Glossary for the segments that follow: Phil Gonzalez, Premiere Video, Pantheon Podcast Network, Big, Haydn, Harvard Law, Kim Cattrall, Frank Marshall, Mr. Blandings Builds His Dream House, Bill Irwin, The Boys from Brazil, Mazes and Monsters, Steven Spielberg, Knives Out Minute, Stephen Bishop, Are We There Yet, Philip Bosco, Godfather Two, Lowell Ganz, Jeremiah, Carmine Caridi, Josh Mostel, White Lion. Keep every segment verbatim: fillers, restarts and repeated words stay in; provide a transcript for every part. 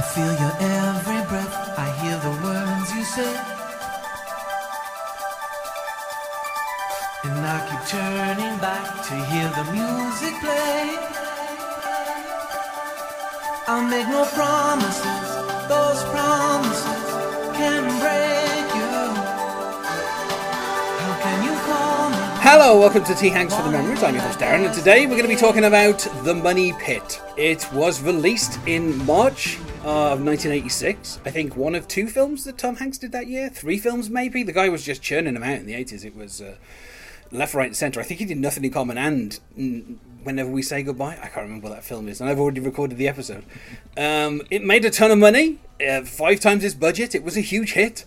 I feel your every breath, I hear the words you say, and I keep turning back to hear the music play. I'll make no promises, those promises can break you. How can you call me? Hello, welcome to T. Hanks for the Memories. I'm your host Darren, and today we're going to be talking about The Money Pit. It was released in March of nineteen eighty-six. I think one of two films that Tom Hanks did that year. Three films, maybe. The guy was just churning them out in the eighties. It was uh, left, right and centre. I think he did Nothing in Common and Whenever We Say Goodbye. I can't remember what that film is, and I've already recorded the episode. Um, it made a ton of money. Uh, five times its budget. It was a huge hit.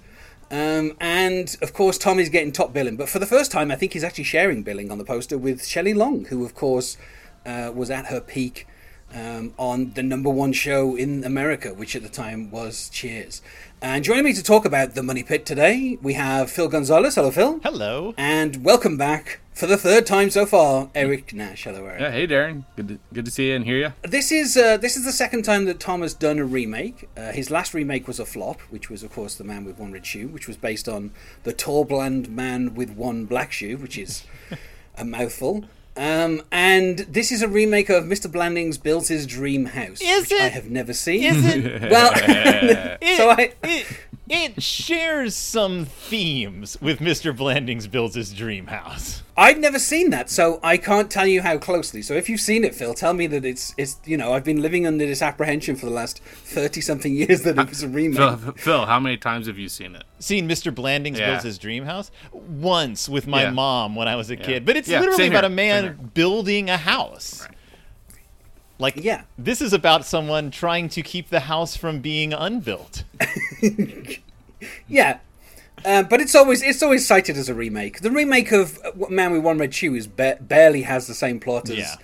Um, and, of course, Tom is getting top billing. But for the first time, I think he's actually sharing billing on the poster with Shelley Long, who, of course, uh, was at her peak Um, on the number one show in America, which at the time was Cheers. And joining me to talk about The Money Pit today, we have Phil Gonzalez. Hello, Phil. Hello. And welcome back for the third time so far, Eric Nash. Hello, Eric. Yeah, hey, Darren. Good to, good to see you and hear you. This is uh, this is the second time that Tom has done a remake. Uh, his last remake was a flop, which was, of course, The Man with One Red Shoe, which was based on The Tall Blind Man with One Black Shoe, which is a mouthful. Um, and this is a remake of Mister Blandings Builds His Dream House, is which it? I have never seen. Is it? Well, it, so I... it, it shares some themes with Mister Blandings Builds His Dream House. I've never seen that, so I can't tell you how closely. So if you've seen it, Phil, tell me that it's, it's you know, I've been living under this apprehension for the last thirty-something years that it was a remake. Phil, Phil, how many times have you seen it? Seen Mister Blandings yeah. Builds His Dream House? Once with my yeah. mom when I was a yeah. kid. But it's yeah, literally about a man building a house. Right. Like, yeah. this is about someone trying to keep the house from being unbuilt. yeah. Uh, but it's always it's always cited as a remake. The remake of Man with One Red Shoe is ba- barely has the same plot as yeah.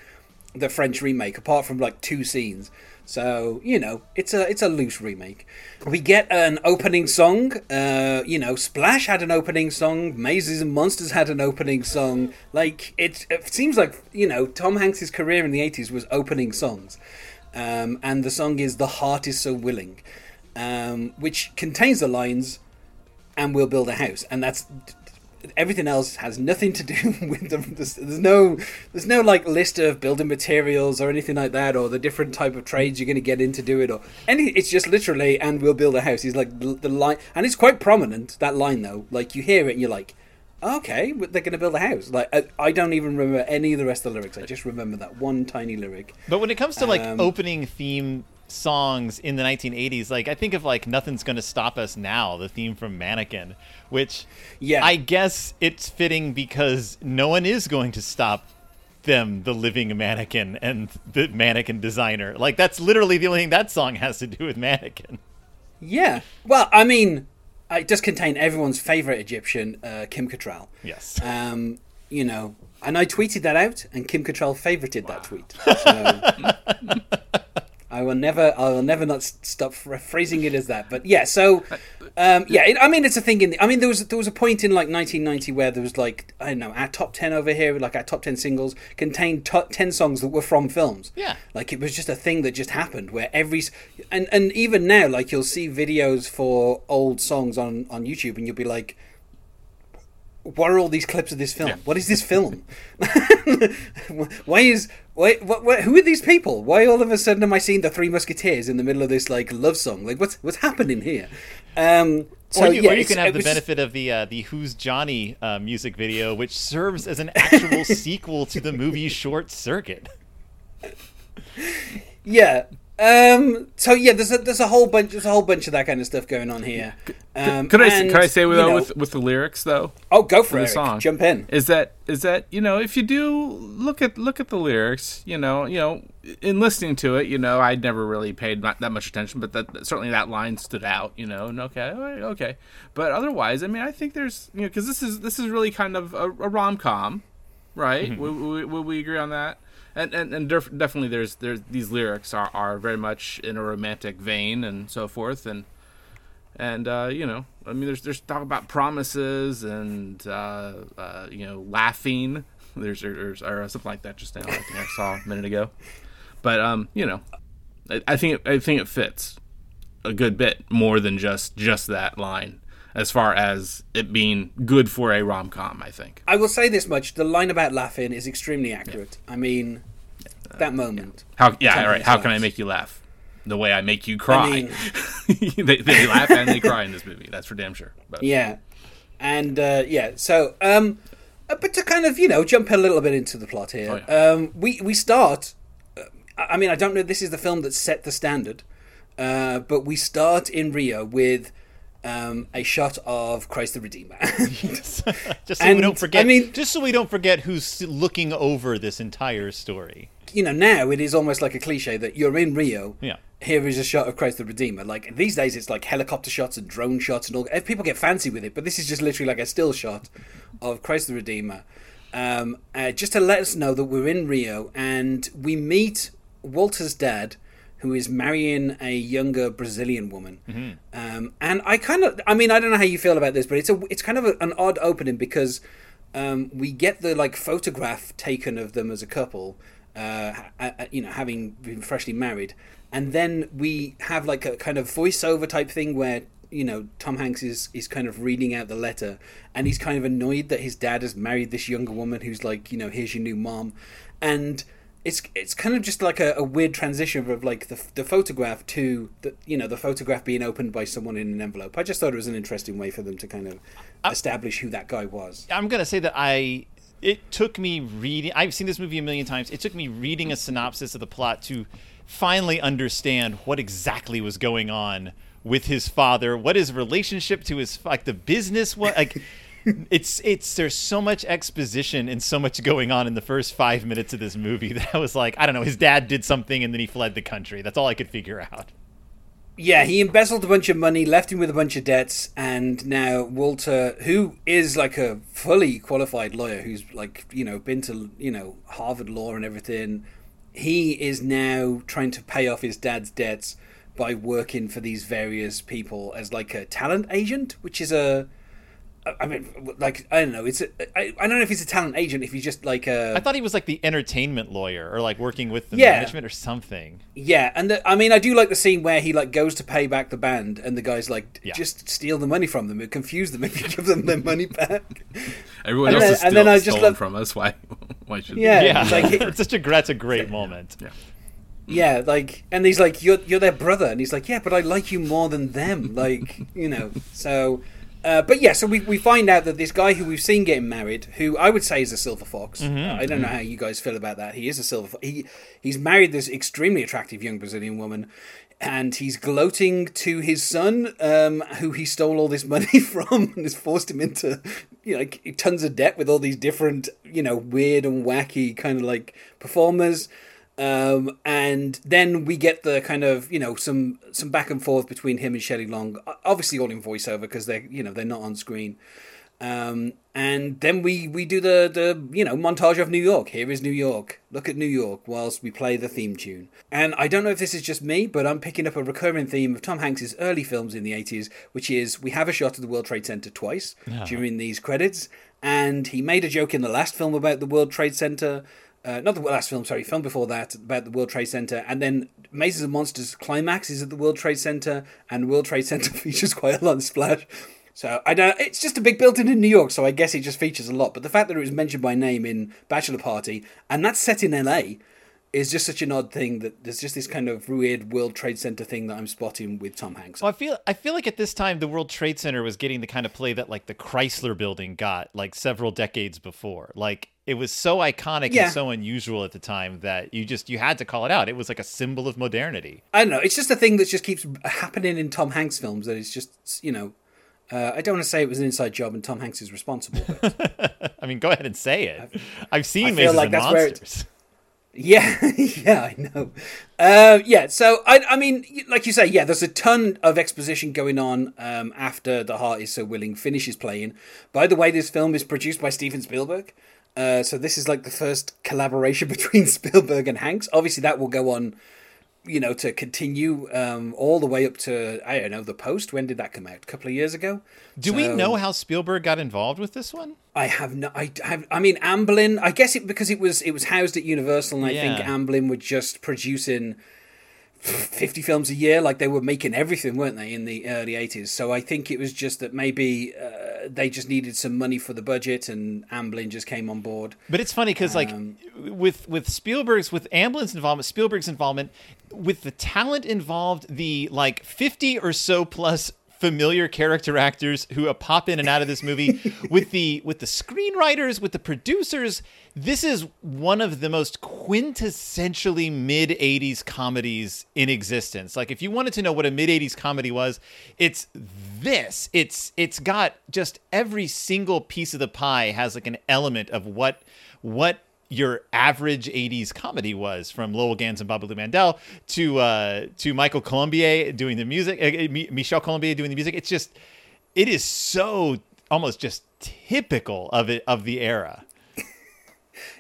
the French remake, apart from like two scenes. So you know it's a it's a loose remake. We get an opening song. Uh, you know, Splash had an opening song. Mazes and Monsters had an opening song. Like it, it seems like you know Tom Hanks' career in the eighties was opening songs, um, and the song is "The Heart Is So Willing," um, which contains the lines, and we'll build a house, and that's everything else has nothing to do with them. There's, there's no, there's no like list of building materials or anything like that, or the different type of trades you're going to get in to do it, or any. It's just literally, and we'll build a house. He's like the, the line, and it's quite prominent that line though. Like you hear it, and you're like, okay, they're going to build a house. Like I, I don't even remember any of the rest of the lyrics. I just remember that one tiny lyric. But when it comes to like um, opening theme songs in the nineteen eighties, like I think of like Nothing's Gonna Stop Us Now, the theme from Mannequin, which yeah I guess it's fitting because no one is going to stop them, the living mannequin and the mannequin designer. Like that's literally the only thing that song has to do with Mannequin. Yeah, well I mean it does contain everyone's favorite Egyptian, uh, Kim Cattrall. Yes. Um you know, and I tweeted that out and Kim Cattrall favorited wow. that tweet, so I will never, I will never not stop phrasing it as that. But yeah, so um, yeah, it, I mean, it's a thing in the, I mean, there was there was a point in like nineteen ninety where there was like, I don't know, our top ten over here, like our top ten singles contained top ten songs that were from films. Yeah, like it was just a thing that just happened where every, and and even now, like you'll see videos for old songs on on YouTube, and you'll be like, what are all these clips of this film? Yeah. What is this film? why is why, why, why? Who are these people? Why all of a sudden am I seeing the Three Musketeers in the middle of this like love song? Like what's what's happening here? Um, so or you, yeah, or you can have the benefit just... of the uh, the Who's Johnny uh, music video, which serves as an actual sequel to the movie Short Circuit. Yeah. Um, so yeah, there's a there's a whole bunch there's a whole bunch of that kind of stuff going on here. Um, could I and, could I say with, you know, with with the lyrics though? Oh, go for it. The song. Jump in. Is that is that you know if you do look at look at the lyrics, you know you know in listening to it, you know I never really paid not that much attention, but that certainly that line stood out, you know. And okay, okay, but otherwise, I mean, I think there's you know because this is this is really kind of a, a rom-com, right? Mm-hmm. Would we, we, we agree on that? And and, and def- definitely, there's there's these lyrics are, are very much in a romantic vein and so forth, and and uh, you know, I mean, there's there's talk about promises and uh, uh, you know, laughing. There's there's or something like that just now. I think I saw a minute ago, but um, you know, I, I think it, I think it fits. a good bit more than just just that line, as far as it being good for a rom-com, I think. I will say this much. The line about laughing is extremely accurate. Yeah. I mean, uh, that moment. Yeah, How, yeah right. How laughs. Can I make you laugh? The way I make you cry. I mean... they, they laugh and they cry in this movie. That's for damn sure. But... Yeah. And, uh, yeah, so... Um, but to kind of, you know, jump a little bit into the plot here. Oh, yeah. um, we, we start... Uh, I mean, I don't know if this is the film that set the standard, uh, but we start in Rio with... Um, a shot of Christ the Redeemer. just so and, we don't forget. I mean, just so we don't forget who's looking over this entire story. You know, now it is almost like a cliche that you're in Rio. Yeah. Here is a shot of Christ the Redeemer. Like these days, it's like helicopter shots and drone shots and all. People get fancy with it, but this is just literally like a still shot of Christ the Redeemer, um, uh, just to let us know that we're in Rio, and we meet Walter's dad, who is marrying a younger Brazilian woman. Mm-hmm. Um, and I kind of... I mean, I don't know how you feel about this, but it's a, it's kind of a, an odd opening because um, we get the, like, photograph taken of them as a couple, uh, you know, having been freshly married. And then we have, like, a kind of voiceover type thing where, you know, Tom Hanks is, is kind of reading out the letter. And he's kind of annoyed that his dad has married this younger woman who's like, you know, here's your new mom. And... It's it's kind of just like a, a weird transition of like the the photograph to the, you know, the photograph being opened by someone in an envelope. I just thought it was an interesting way for them to kind of I, establish who that guy was. I'm gonna say that I it took me reading. I've seen this movie a million times. It took me reading a synopsis of the plot to finally understand what exactly was going on with his father. What his relationship to his like the business was like. It's it's there's so much exposition and so much going on in the first five minutes of this movie that I was like, I don't know, his dad did something and then he fled the country. That's all I could figure out. Yeah, he embezzled a bunch of money, left him with a bunch of debts, and now Walter, who is like a fully qualified lawyer, who's like, you know, been to, you know, Harvard Law and everything, he is now trying to pay off his dad's debts by working for these various people as like a talent agent, which is a... I mean, like, I don't know. It's a, I, I don't know if he's a talent agent, if he's just like a... I thought he was like the entertainment lawyer or like working with the yeah. management or something. Yeah. And the, I mean, I do like the scene where he like goes to pay back the band and the guy's like, yeah. just steal the money from them. It confuse them if you give them their money back. Everyone and else then, is still and then I stolen just, from us. Why, why should yeah, they? Yeah. It's, like, it's such a, that's a great moment. Yeah. Yeah, like, and he's like, you're, you're their brother. And he's like, yeah, but I like you more than them. Like, you know, so... Uh, but yeah, so we we find out that this guy who we've seen getting married, who I would say is a silver fox. Mm-hmm. I don't know how you guys feel about that. He is a silver fox. He, he's married this extremely attractive young Brazilian woman, and he's gloating to his son, um, who he stole all this money from and has forced him into, you know, like, tons of debt with all these different, you know, weird and wacky kind of like performers. Um, and then we get the kind of, you know, some, some back and forth between him and Shelley Long, obviously all in voiceover because they're, you know, they're not on screen. Um, and then we, we do the, the, you know, montage of New York. Here is New York. Look at New York whilst we play the theme tune. And I don't know if this is just me, but I'm picking up a recurring theme of Tom Hanks' early films in the eighties, which is we have a shot of the World Trade Center twice yeah. during these credits. And he made a joke in the last film about the World Trade Center. Uh, not the last film, sorry, film before that, about the World Trade Center. And then Mazes and Monsters climax is at the World Trade Center, and World Trade Center features quite a lot of Splash. So, I don't, it's just a big building in New York, so I guess it just features a lot. But the fact that it was mentioned by name in Bachelor Party, and that's set in L A, is just such an odd thing that there's just this kind of weird World Trade Center thing that I'm spotting with Tom Hanks. Well, I feel I feel like at this time the World Trade Center was getting the kind of play that like the Chrysler Building got like several decades before. Like it was so iconic yeah. and so unusual at the time that you just you had to call it out. It was like a symbol of modernity. I don't know. It's just a thing that just keeps happening in Tom Hanks films that is just, you know, uh, I don't want to say it was an inside job and Tom Hanks is responsible. But... I mean, go ahead and say it. I've, I've seen Mazes like and Monsters. Yeah, yeah, I know. Uh, yeah, so, I I mean, like you say, yeah, there's a ton of exposition going on um, after The Heart Is So Willing finishes playing. By the way, this film is produced by Steven Spielberg. Uh, so this is like the first collaboration between Spielberg and Hanks. Obviously, that will go on, you know, to continue um, all the way up to, I don't know, The Post. When did that come out? A couple of years ago? Do so, we know how Spielberg got involved with this one? I have no... I have, I mean, Amblin... I guess it because it was it was housed at Universal, and I yeah. think Amblin were just producing fifty films a year. Like, they were making everything, weren't they, in the early eighties? So I think it was just that maybe uh, they just needed some money for the budget, and Amblin just came on board. But it's funny because, like, um, with with Spielberg's, with Amblin's involvement, Spielberg's involvement, with the talent involved, the, like, fifty or so plus familiar character actors who pop in and out of this movie, with the with the screenwriters, with the producers, this is one of the most quintessentially mid-eighties comedies in existence. Like, if you wanted to know what a mid-eighties comedy was, it's this. It's it's got just every single piece of the pie has, like, an element of what what your average eighties comedy was, from Lowell Ganz and Babalu Mandel to uh, to Michael Colombier doing the music, uh, Michel Colombier doing the music. It's just, it is so almost just typical of it, of the era.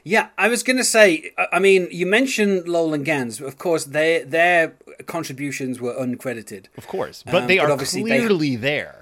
Yeah, I was going to say, I mean, you mentioned Lowell and Ganz. Of course, they, their contributions were uncredited. Of course, but um, they but are clearly they... there.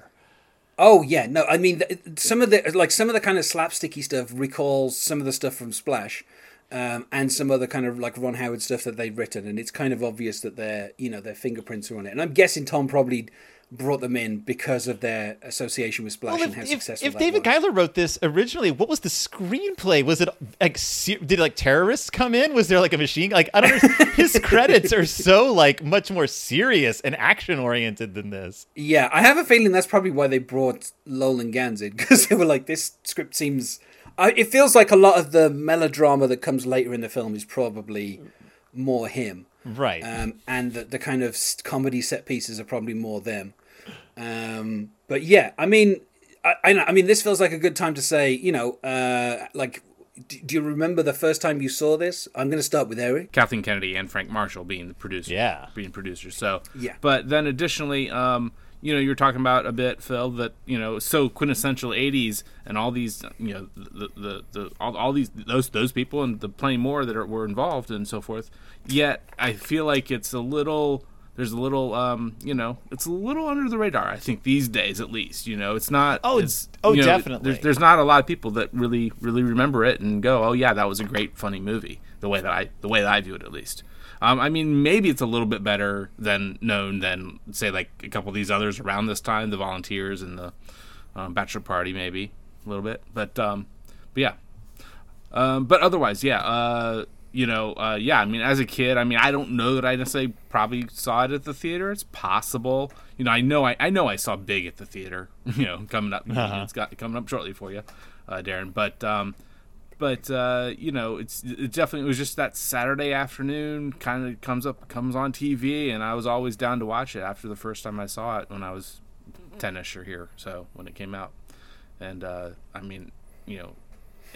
Oh yeah, no. I mean, some of the like some of the kind of slapsticky stuff recalls some of the stuff from Splash, um, and some other kind of like Ron Howard stuff that they've written, and it's kind of obvious that their you know their fingerprints are on it. And I'm guessing Tom probably brought them in because of their association with Splash well, and if, how successful. If, if that David was. Giler wrote this originally, what was the screenplay? Was it like did like terrorists come in? Was there like a machine? Like I don't understand. His credits are so like much more serious and action oriented than this. Yeah, I have a feeling that's probably why they brought Lowell and Ganz in, because they were like, this script seems. I, it feels like a lot of the melodrama that comes later in the film is probably more him. Right. Um, and the, the kind of comedy set pieces are probably more them. Um, but yeah, I mean, I, I, I mean, this feels like a good time to say, you know, uh, like, do, do you remember the first time you saw this? I'm going to start with Eric. Kathleen Kennedy and Frank Marshall being the producer. Yeah. Being producers. So, yeah. But then additionally, um, you know, you were talking about a bit, Phil, that, you know, so quintessential eighties and all these, you know, the, the, the all, all these, those, those people and the plenty more that are, were involved and so forth. Yet I feel like it's a little, there's a little, um, you know, it's a little under the radar, I think, these days at least, you know, it's not. Oh, it's, oh, you know, definitely. There's, there's not a lot of people that really, really remember it and go, oh yeah, that was a great, funny movie. The way that I, the way that I view it, at least. Um, I mean, maybe it's a little bit better than known than, say, like a couple of these others around this time, the Volunteers and the um, Bachelor Party, maybe a little bit. But, um, but yeah. Um, but otherwise, yeah, uh, you know, uh, yeah. I mean, as a kid, I mean, I don't know that I necessarily probably saw it at the theater. It's possible, you know. I know, I, I know, I saw Big at the theater. You know, coming up, uh-huh. It's got coming up shortly for you, uh, Darren. But. Um, But, uh, you know, it's it definitely it was just that Saturday afternoon kind of comes up, comes on T V, and I was always down to watch it after the first time I saw it when I was ten-ish or here, so when it came out. And, uh, I mean, you know,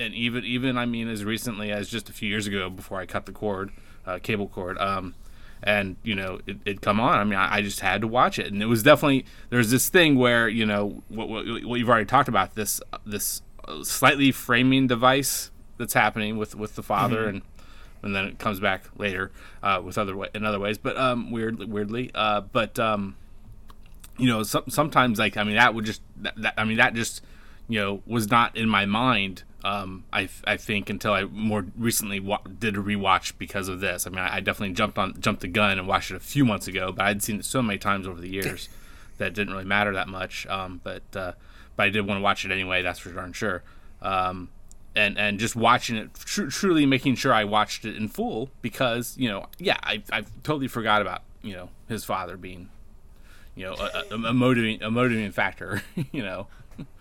and even, even I mean, as recently as just a few years ago before I cut the cord, uh, cable cord, um, and, you know, it, it'd come on. I mean, I, I just had to watch it. And it was definitely, there's this thing where, you know, what, what, what you've already talked about, this this slightly framing device that's happening with, with the father, mm-hmm. and and then it comes back later uh, with other way, in other ways, but um, weirdly, weirdly, uh, but um, you know, some, sometimes like I mean that would just that, that I mean that just you know was not in my mind. Um, I I think until I more recently wa- did a rewatch because of this. I mean I, I definitely jumped on jumped the gun and watched it a few months ago, but I'd seen it so many times over the years that it didn't really matter that much. Um, but uh, but I did want to watch it anyway. That's for darn sure. Um, And and just watching it, tr- truly making sure I watched it in full because, you know, yeah, I I totally forgot about, you know, his father being, you know, a, a, a, motivating, a motivating factor, you know,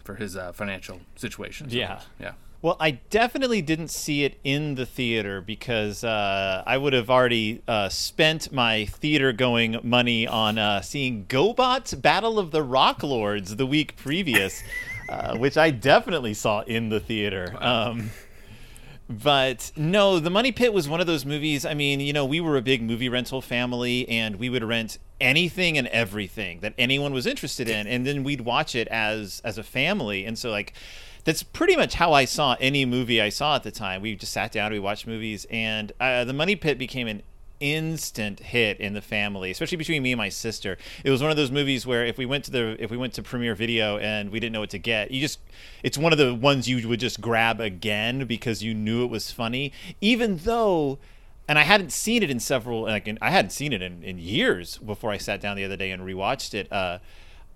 for his uh, financial situation. So, yeah. Yeah. Well, I definitely didn't see it in the theater because uh, I would have already uh, spent my theater-going money on uh, seeing GoBots Battle of the Rock Lords the week previous. Uh, which I definitely saw in the theater. Um, but no, The Money Pit was one of those movies. I mean, you know, we were a big movie rental family, and we would rent anything and everything that anyone was interested in, and then we'd watch it as as a family. And so, like, that's pretty much how I saw any movie I saw at the time. We just sat down, we watched movies, and uh, The Money Pit became an instant hit in the family, especially between me and my sister. It was one of those movies where if we went to the if we went to Premiere Video and we didn't know what to get, you just it's one of the ones you would just grab again because you knew it was funny, even though And I hadn't seen it in several, like in, I hadn't seen it in, in years before I sat down the other day and rewatched it. Uh,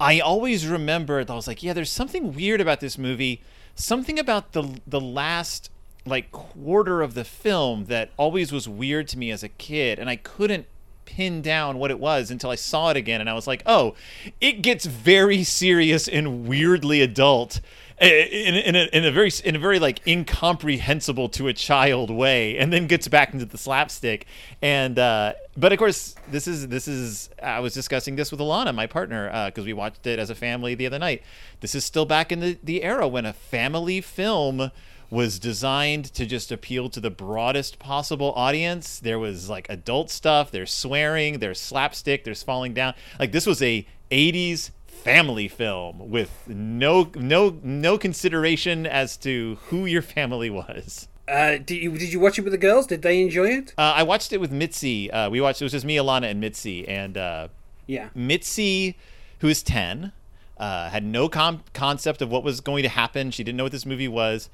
I always remembered, I was like, yeah, there's something weird about this movie. Something about the the last like quarter of the film that always was weird to me as a kid. And I couldn't pin down what it was until I saw it again. And I was like, oh, it gets very serious and weirdly adult. In, in, a, in a very in a very like incomprehensible to a child way, and then gets back into the slapstick. And uh, but of course, this is this is I was discussing this with Alana, my partner, because uh, we watched it as a family the other night. This is still back in the, the era when a family film was designed to just appeal to the broadest possible audience. There was like adult stuff. There's swearing. There's slapstick. There's falling down. Like this was a eighties family film with no no no consideration as to who your family was. Uh, did you did you watch it with the girls? Did they enjoy it? Uh, I watched it with Mitzi. Uh, we watched it was just me, Alana, and Mitzi. And uh, yeah, Mitzi, who is ten, uh, had no com- concept of what was going to happen. She didn't know what this movie was.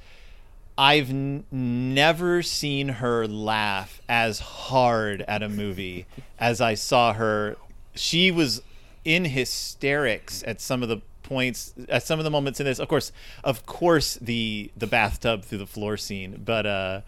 I've n- never seen her laugh as hard at a movie as I saw her. She was in hysterics at some of the points, at some of the moments in this. Of course, of course, the the bathtub through the floor scene, but uh,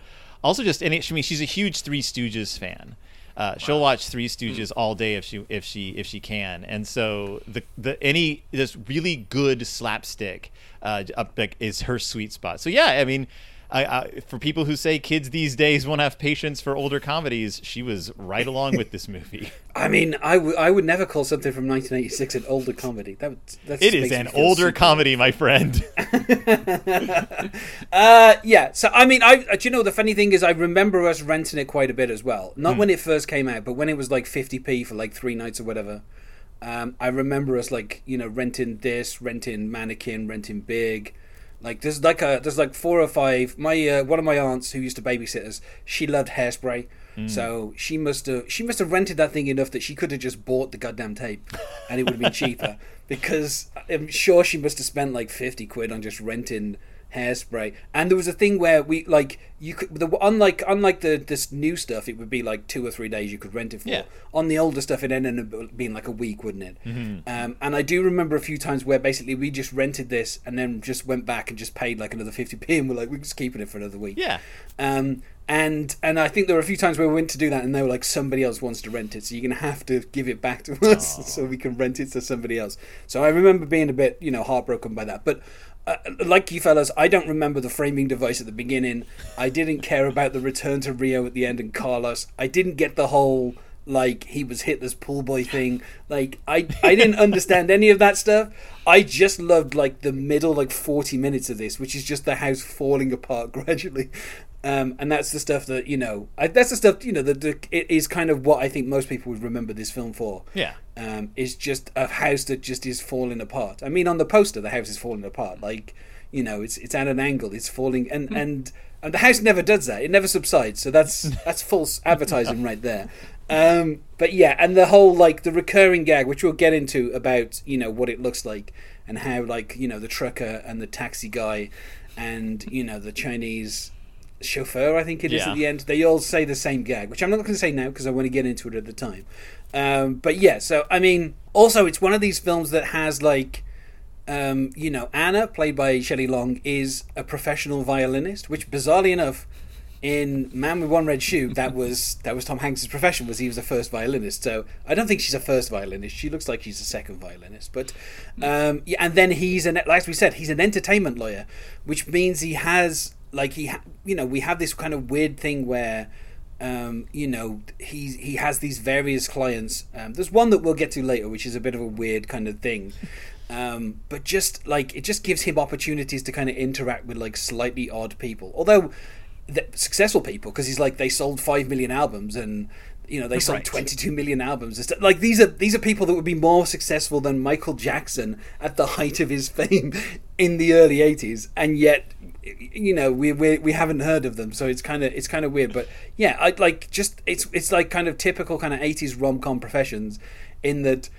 also just, and it, I mean, she's a huge Three Stooges fan. Uh, wow. She'll watch Three Stooges mm. all day if she if she if she can. And so the the any this really good slapstick uh, up, like, is her sweet spot. So yeah, I mean, I, I, for people who say kids these days won't have patience for older comedies, she was right along with this movie. I mean, I, w- I would never call something from nineteen eighty-six an older comedy. That would, that It is an older comedy, my friend. uh, yeah, so I mean, I do you know, the funny thing is I remember us renting it quite a bit as well. Not mm. when it first came out, but when it was like fifty p for like three nights or whatever. Um, I remember us like, you know, renting this, renting Mannequin, renting Big. Like there's like a there's like four or five. My uh, one of my aunts who used to babysit us, she loved Hairspray, mm. so she must have she must have rented that thing enough that she could have just bought the goddamn tape, and it would have been cheaper because I'm sure she must have spent like fifty quid on just renting Hairspray. And there was a thing where we like you could the, unlike unlike the this new stuff, it would be like two or three days you could rent it for. Yeah. On the older stuff, it ended up being like a week, wouldn't it? Mm-hmm. Um, and I do remember a few times where basically we just rented this and then just went back and just paid like another fifty p, and we're like, we're just keeping it for another week. Yeah. Um, and and I think there were a few times where we went to do that, and they were like, somebody else wants to rent it, so you're gonna have to give it back to us. Aww. So we can rent it to somebody else. So I remember being a bit, you know, heartbroken by that, but. Uh, like you fellas, I don't remember the framing device at the beginning. I didn't care about the return to Rio at the end and Carlos. I didn't get the whole, like, he was Hitler's pool boy thing. Like, I, I didn't understand any of that stuff. I just loved, like, the middle, like, forty minutes of this, which is just the house falling apart gradually. Um, and that's the stuff that, you know, I, that's the stuff, you know, that the, it is kind of what I think most people would remember this film for. Yeah. Um, is just a house that just is falling apart. I mean, on the poster, the house is falling apart. Like, you know, it's it's at an angle, it's falling, and, mm. and, and the house never does that. It never subsides. So that's that's false advertising right there. Um, but yeah, and the whole, like, the recurring gag, which we'll get into about, you know, what it looks like and how, like, you know, the trucker and the taxi guy and, you know, the Chinese chauffeur, I think it yeah. is at the end. They all say the same gag, which I'm not going to say now because I want to get into it at the time. Um, but yeah, so I mean, also it's one of these films that has like, um, you know, Anna, played by Shelley Long, is a professional violinist, which bizarrely enough, in Man with One Red Shoe, that was that was Tom Hanks' profession, was he was a first violinist. So I don't think she's a first violinist. She looks like she's a second violinist. But um, yeah, and then he's an like we said, he's an entertainment lawyer, which means he has. Like he, ha- you know, we have this kind of weird thing where, um, you know, he he has these various clients. Um, there's one that we'll get to later, which is a bit of a weird kind of thing, um, but just like it just gives him opportunities to kind of interact with like slightly odd people, although the successful people, because he's like they sold five million albums and. You know, they sold right. twenty-two million albums. And stuff. Like these are these are people that would be more successful than Michael Jackson at the height of his fame in the early eighties, and yet, you know, we we we haven't heard of them. So it's kind of it's kind of weird. But yeah, I like just it's it's like kind of typical kind of eighties rom-com professions, in that,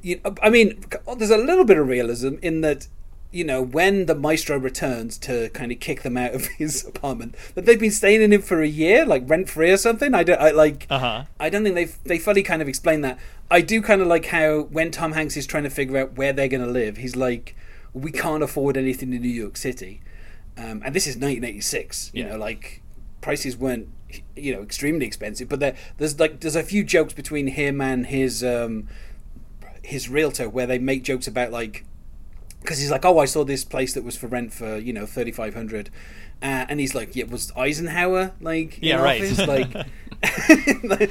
you know, I mean, there's a little bit of realism in that you know, when the maestro returns to kind of kick them out of his apartment, that they've been staying in it for a year, like rent free or something. I don't, I like, uh-huh. I don't think they've, they fully kind of explained that. I do kind of like how when Tom Hanks is trying to figure out where they're going to live, he's like, we can't afford anything in New York City. Um, and this is nineteen eighty-six, you yeah. know, like prices weren't, you know, extremely expensive, but there, there's like, there's a few jokes between him and his, um, his realtor where they make jokes about like, because he's like, oh, I saw this place that was for rent for, you know, thirty-five hundred dollars. Uh, and he's like, yeah, was Eisenhower, like, in yeah, right. office? Like, like,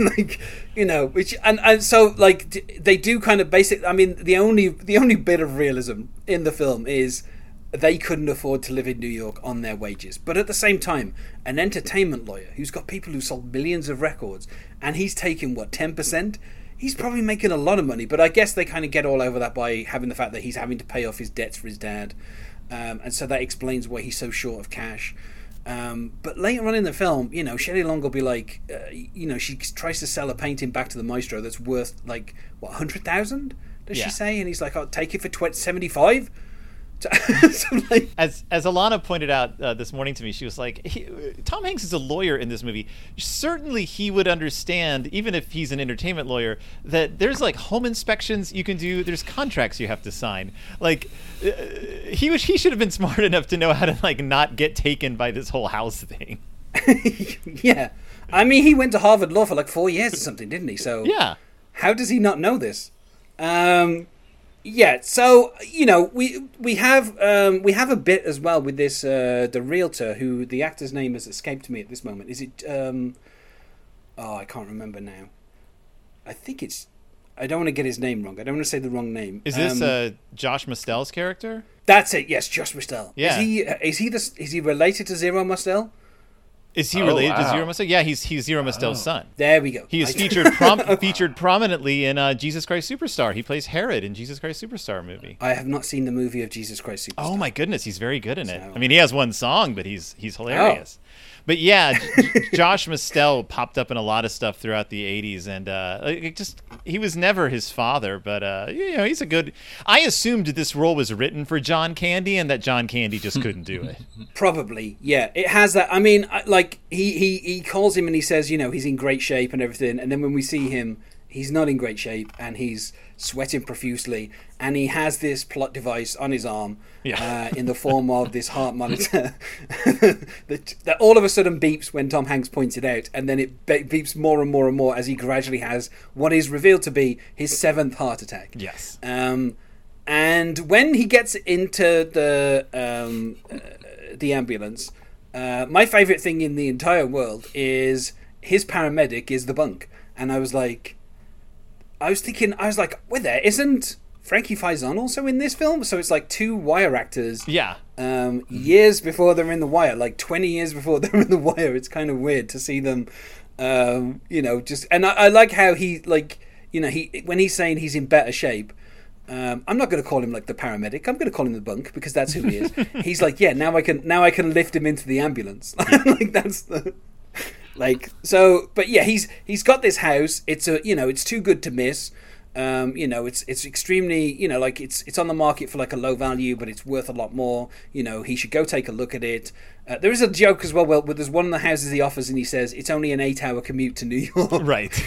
like, you know, which, and, and so, like, they do kind of basic, I mean, the only the only bit of realism in the film is they couldn't afford to live in New York on their wages. But at the same time, an entertainment lawyer who's got people who sold millions of records, and he's taking, what, ten percent? He's probably making a lot of money, but I guess they kind of get all over that by having the fact that he's having to pay off his debts for his dad. Um, and so that explains why he's so short of cash. Um, but later on in the film, you know, Shelley Long will be like, uh, you know, she tries to sell a painting back to the maestro that's worth like, what, one hundred thousand dollars, does yeah. she say? And he's like, I'll take it for twenty, seventy-five dollars. So, like, as as Alana pointed out uh, this morning to me, she was like, he, Tom Hanks is a lawyer in this movie. Certainly he would understand, even if he's an entertainment lawyer, that there's like home inspections you can do, there's contracts you have to sign. Like uh, he was, he should have been smart enough to know how to like not get taken by this whole house thing. Yeah, I mean, he went to Harvard Law for like four years or something, didn't he? So yeah, how does he not know this? Um Yeah, so, you know, we we have um, we have a bit as well with this, uh, the realtor, who the actor's name has escaped me at this moment. Is it, um, oh, I can't remember now. I think it's, I don't want to get his name wrong. I don't want to say the wrong name. Is this um, uh, Josh Mostel's character? That's it, yes, Josh Mostel. Yeah. Is he, is he, the, is he related to Zero Mostel? Is he oh, related wow. to Zero Mostel? Yeah, he's he's Zero Mostel's oh. son. There we go. He is featured prom- featured prominently in uh, Jesus Christ Superstar. He plays Herod in Jesus Christ Superstar movie. I have not seen the movie of Jesus Christ Superstar. Oh my goodness, he's very good in so. it. I mean, he has one song, but he's he's hilarious. Oh. But yeah, Josh Mostel popped up in a lot of stuff throughout the eighties, and uh, it just he was never his father, but uh, you know, he's a good. I assumed this role was written for John Candy, and that John Candy just couldn't do it. Probably, yeah. It has that. I mean, like he, he, he calls him and he says, you know, he's in great shape and everything, and then when we see him, he's not in great shape and he's sweating profusely, and he has this plot device on his arm yeah. uh, in the form of this heart monitor that, that all of a sudden beeps when Tom Hanks points it out, and then it be- beeps more and more and more as he gradually has what is revealed to be his seventh heart attack. Yes. Um, and when he gets into the um, uh, the ambulance, uh, my favourite thing in the entire world is his paramedic is the bunk. And I was like... I was thinking, I was like, well, there isn't Frankie Faison also in this film? So it's like two Wire actors. Yeah. Um, years before they're in The Wire, like twenty years before they're in The Wire. It's kind of weird to see them, um, you know, just... And I, I like how he, like, you know, he when he's saying he's in better shape, um, I'm not going to call him, like, the paramedic. I'm going to call him the bunk, because that's who he is. He's like, yeah, now I can now I can lift him into the ambulance. Like, that's the... Like, so, but yeah, he's he's got this house. It's a, you know, it's too good to miss. Um, you know, it's it's extremely, you know, like it's it's on the market for like a low value, but it's worth a lot more. You know, he should go take a look at it. Uh, there is a joke as well. Well, there's one of the houses he offers, and he says it's only an eight-hour commute to New York. Right.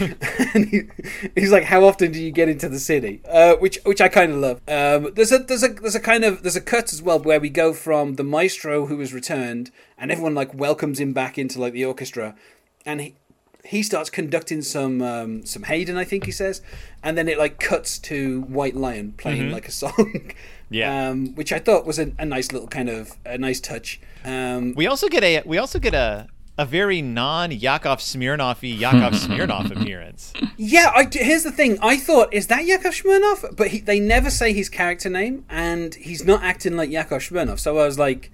And he, he's like, "How often do you get into the city?" Uh, which which I kind of love. Um, there's a there's a there's a kind of there's a cut as well where we go from the maestro who has returned, and everyone like welcomes him back into like the orchestra, and he. He starts conducting some um, some Haydn, I think he says, and then it like cuts to White Lion playing mm-hmm. like a song, yeah, um, which I thought was a, a nice little kind of a nice touch. Um, we also get a we also get a, a very non Yakov Smirnoff-y Yakov Smirnoff appearance. Yeah, I, here's the thing. I thought, is that Yakov Smirnoff? But he, they never say his character name, and he's not acting like Yakov Smirnoff. So I was like,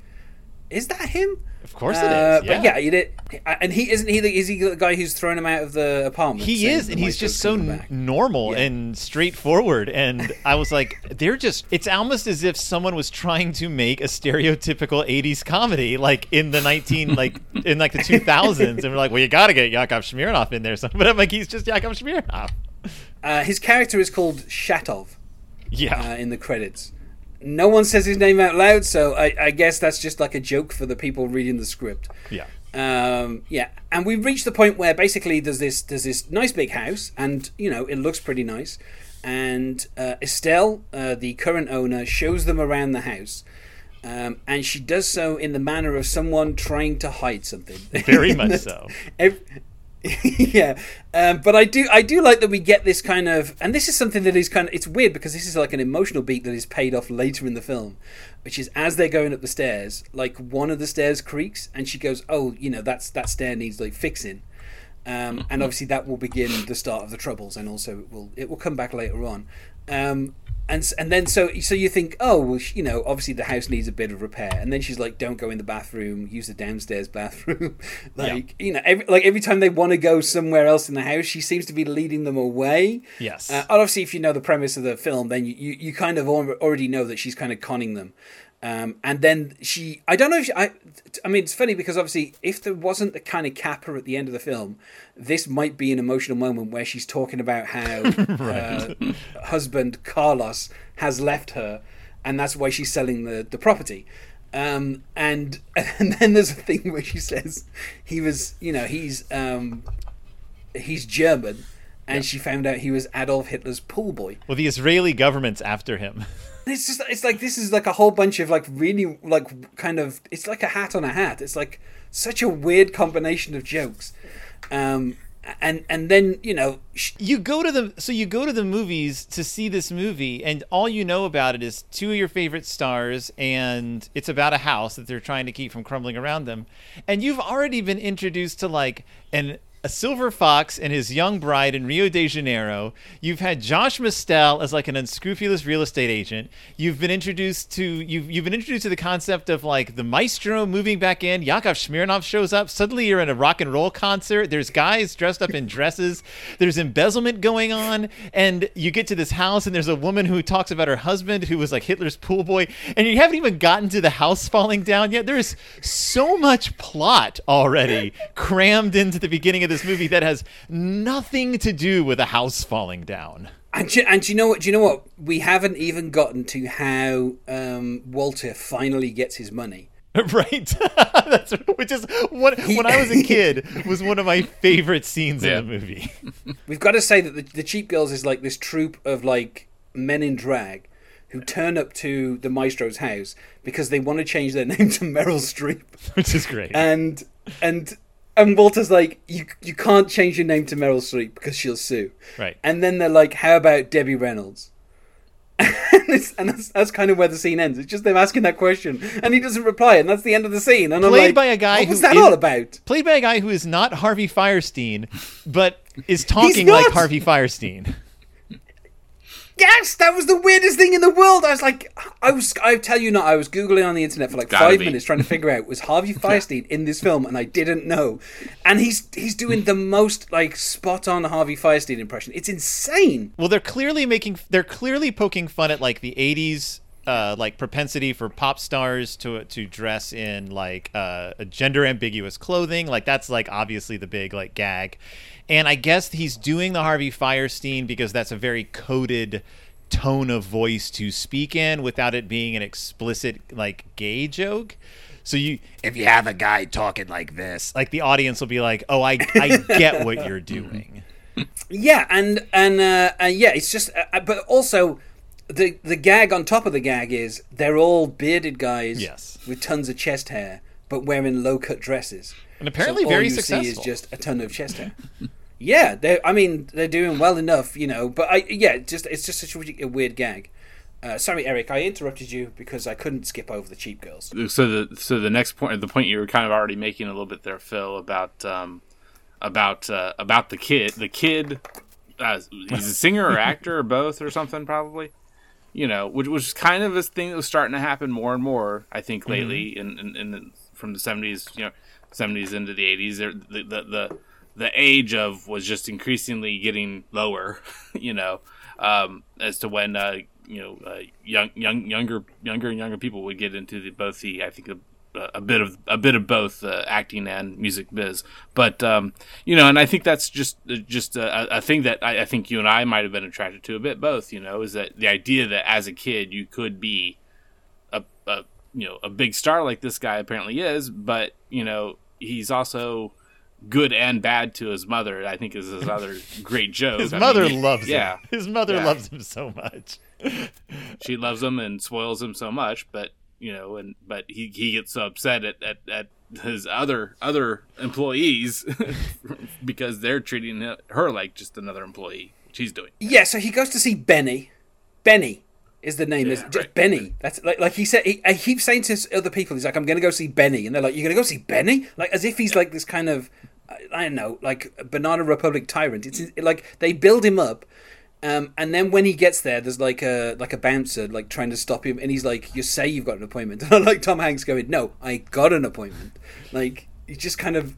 is that him? Of course it is. Uh, yeah. But yeah, you did. And he isn't he the is he the guy who's thrown him out of the apartment? He is, and he's just so n- normal yeah. and straightforward. And I was like, they're just. It's almost as if someone was trying to make a stereotypical eighties comedy, like in the nineteen, like in like the two thousands, and we're like, well, you got to get Yakov Smirnoff in there, so. But I'm like, he's just Yakov Smirnoff. Uh, his character is called Shatov. Yeah. Uh, in the credits. no one says his name out loud, so I, I guess that's just like a joke for the people reading the script. Yeah. Um, yeah, and we've reached the point where basically there's this there's this nice big house, and you know it looks pretty nice. And uh, Estelle, uh, the current owner, shows them around the house, um, and she does so in the manner of someone trying to hide something. Very much so. Every, yeah, um, but I do I do like that we get this kind of, and this is something that is kind of, it's weird because this is like an emotional beat that is paid off later in the film, which is as they're going up the stairs, like one of the stairs creaks and she goes, oh, you know, that's that stair needs like fixing, um, and obviously that will begin the start of the troubles, and also it will it will come back later on, um, and and then so so you think, oh, well, you know, obviously the house needs a bit of repair, and then she's like, don't go in the bathroom, use the downstairs bathroom. Like yeah. you know, every, like every time they want to go somewhere else in the house, she seems to be leading them away. Yes. Uh, obviously, if you know the premise of the film, then you, you, you kind of already know that she's kind of conning them. Um, and then she, I don't know if she, I, I mean, it's funny because obviously if there wasn't the kind of capper at the end of the film, this might be an emotional moment where she's talking about how right. uh, husband Carlos has left her and that's why she's selling the, the property. Um, and, and then there's a thing where she says he was, you know, he's, um, he's German, and yep. she found out he was Adolf Hitler's pool boy. Well, the Israeli government's after him. It's just, it's like, this is like a whole bunch of like really like kind of, it's like a hat on a hat. It's like such a weird combination of jokes. Um, and, and then, you know, sh- you go to the, so you go to the movies to see this movie and all you know about it is two of your favorite stars and it's about a house that they're trying to keep from crumbling around them. And you've already been introduced to like an, a silver fox and his young bride in Rio de Janeiro. You've had Josh Mostel as like an unscrupulous real estate agent. You've been introduced to you've you've been introduced to the concept of like the maestro moving back in. Yakov Smirnoff shows up. Suddenly you're in a rock and roll concert. There's guys dressed up in dresses. There's embezzlement going on, and you get to this house and there's a woman who talks about her husband who was like Hitler's pool boy, and you haven't even gotten to the house falling down yet. There's so much plot already crammed into the beginning of this movie that has nothing to do with a house falling down. And you, and you know what? Do you know what? We haven't even gotten to how um, Walter finally gets his money. Right, that's which is what he, when I was a kid was one of my favorite scenes yeah. in the movie. We've got to say that the, the Cheap Girls is like this troupe of like men in drag who turn up to the maestro's house because they want to change their name to Meryl Streep, which is great. And and. And Walter's like, you you can't change your name to Meryl Streep because she'll sue. Right. And then they're like, how about Debbie Reynolds? And, it's, and that's, that's kind of where the scene ends. It's just them asking that question, and he doesn't reply, and that's the end of the scene. And played I'm like, by a guy what was that is, all about? Played by a guy who is not Harvey Fierstein, but is talking like Harvey Fierstein. Yes, that was the weirdest thing in the world. I was like, I was, I tell you not, I was Googling on the internet for like five be. minutes trying to figure out, was Harvey Fierstein in this film? And I didn't know. And he's he's doing the most like spot on Harvey Fierstein impression. It's insane. Well, they're clearly making, they're clearly poking fun at like the eighties, uh, like propensity for pop stars to to dress in like uh, gender ambiguous clothing. Like that's like obviously the big like gag. And I guess he's doing the Harvey Fierstein because that's a very coded tone of voice to speak in without it being an explicit, like, gay joke. So you, if you have a guy talking like this, like the audience will be like, oh, I, I get what you're doing. Yeah, and, and uh, uh, yeah, it's just, uh, but also the, the gag on top of the gag is they're all bearded guys yes. with tons of chest hair, but wearing low-cut dresses. And apparently so very successful. All you see is just a ton of chest hair. Yeah, they. I mean, they're doing well enough, you know. But I, yeah, just it's just such a, a weird gag. Uh, sorry, Eric, I interrupted you because I couldn't skip over the Cheap Girls. So the so the next point, the point you were kind of already making a little bit there, Phil, about um, about uh, about the kid. The kid, uh, he's a singer or actor or both or something, probably. You know, which was kind of a thing that was starting to happen more and more, I think, lately, mm-hmm. in, in, in the, from the seventies, you know. seventies into the eighties, the, the the the age of was just increasingly getting lower, you know, um, as to when uh, you know uh, young young younger younger and younger people would get into the, both the I think a, a bit of a bit of both uh, acting and music biz, but um, you know, and I think that's just just a, a thing that I, I think you and I might have been attracted to a bit both, you know, is that the idea that as a kid you could be a you know a big star like this guy apparently is, but you know he's also good and bad to his mother. I think is his other great joke. His I mother mean, loves yeah. him. His mother yeah. loves him so much. She loves him and spoils him so much, but you know, and but he, he gets so upset at at, at his other other employees because they're treating her like just another employee. She's doing. Yeah, so he goes to see Benny. Benny is the name. Yeah, is just right. Benny. That's like like he said. He, he keeps saying to other people, he's like, "I'm going to go see Benny," and they're like, "You're going to go see Benny?" Like as if he's like this kind of, I don't know, like a Banana Republic tyrant. It's like they build him up. Um, and then when he gets there, there's like a like a bouncer like trying to stop him, and he's like, "You say you've got an appointment," and I like Tom Hanks going, "No, I got an appointment." Like he's just kind of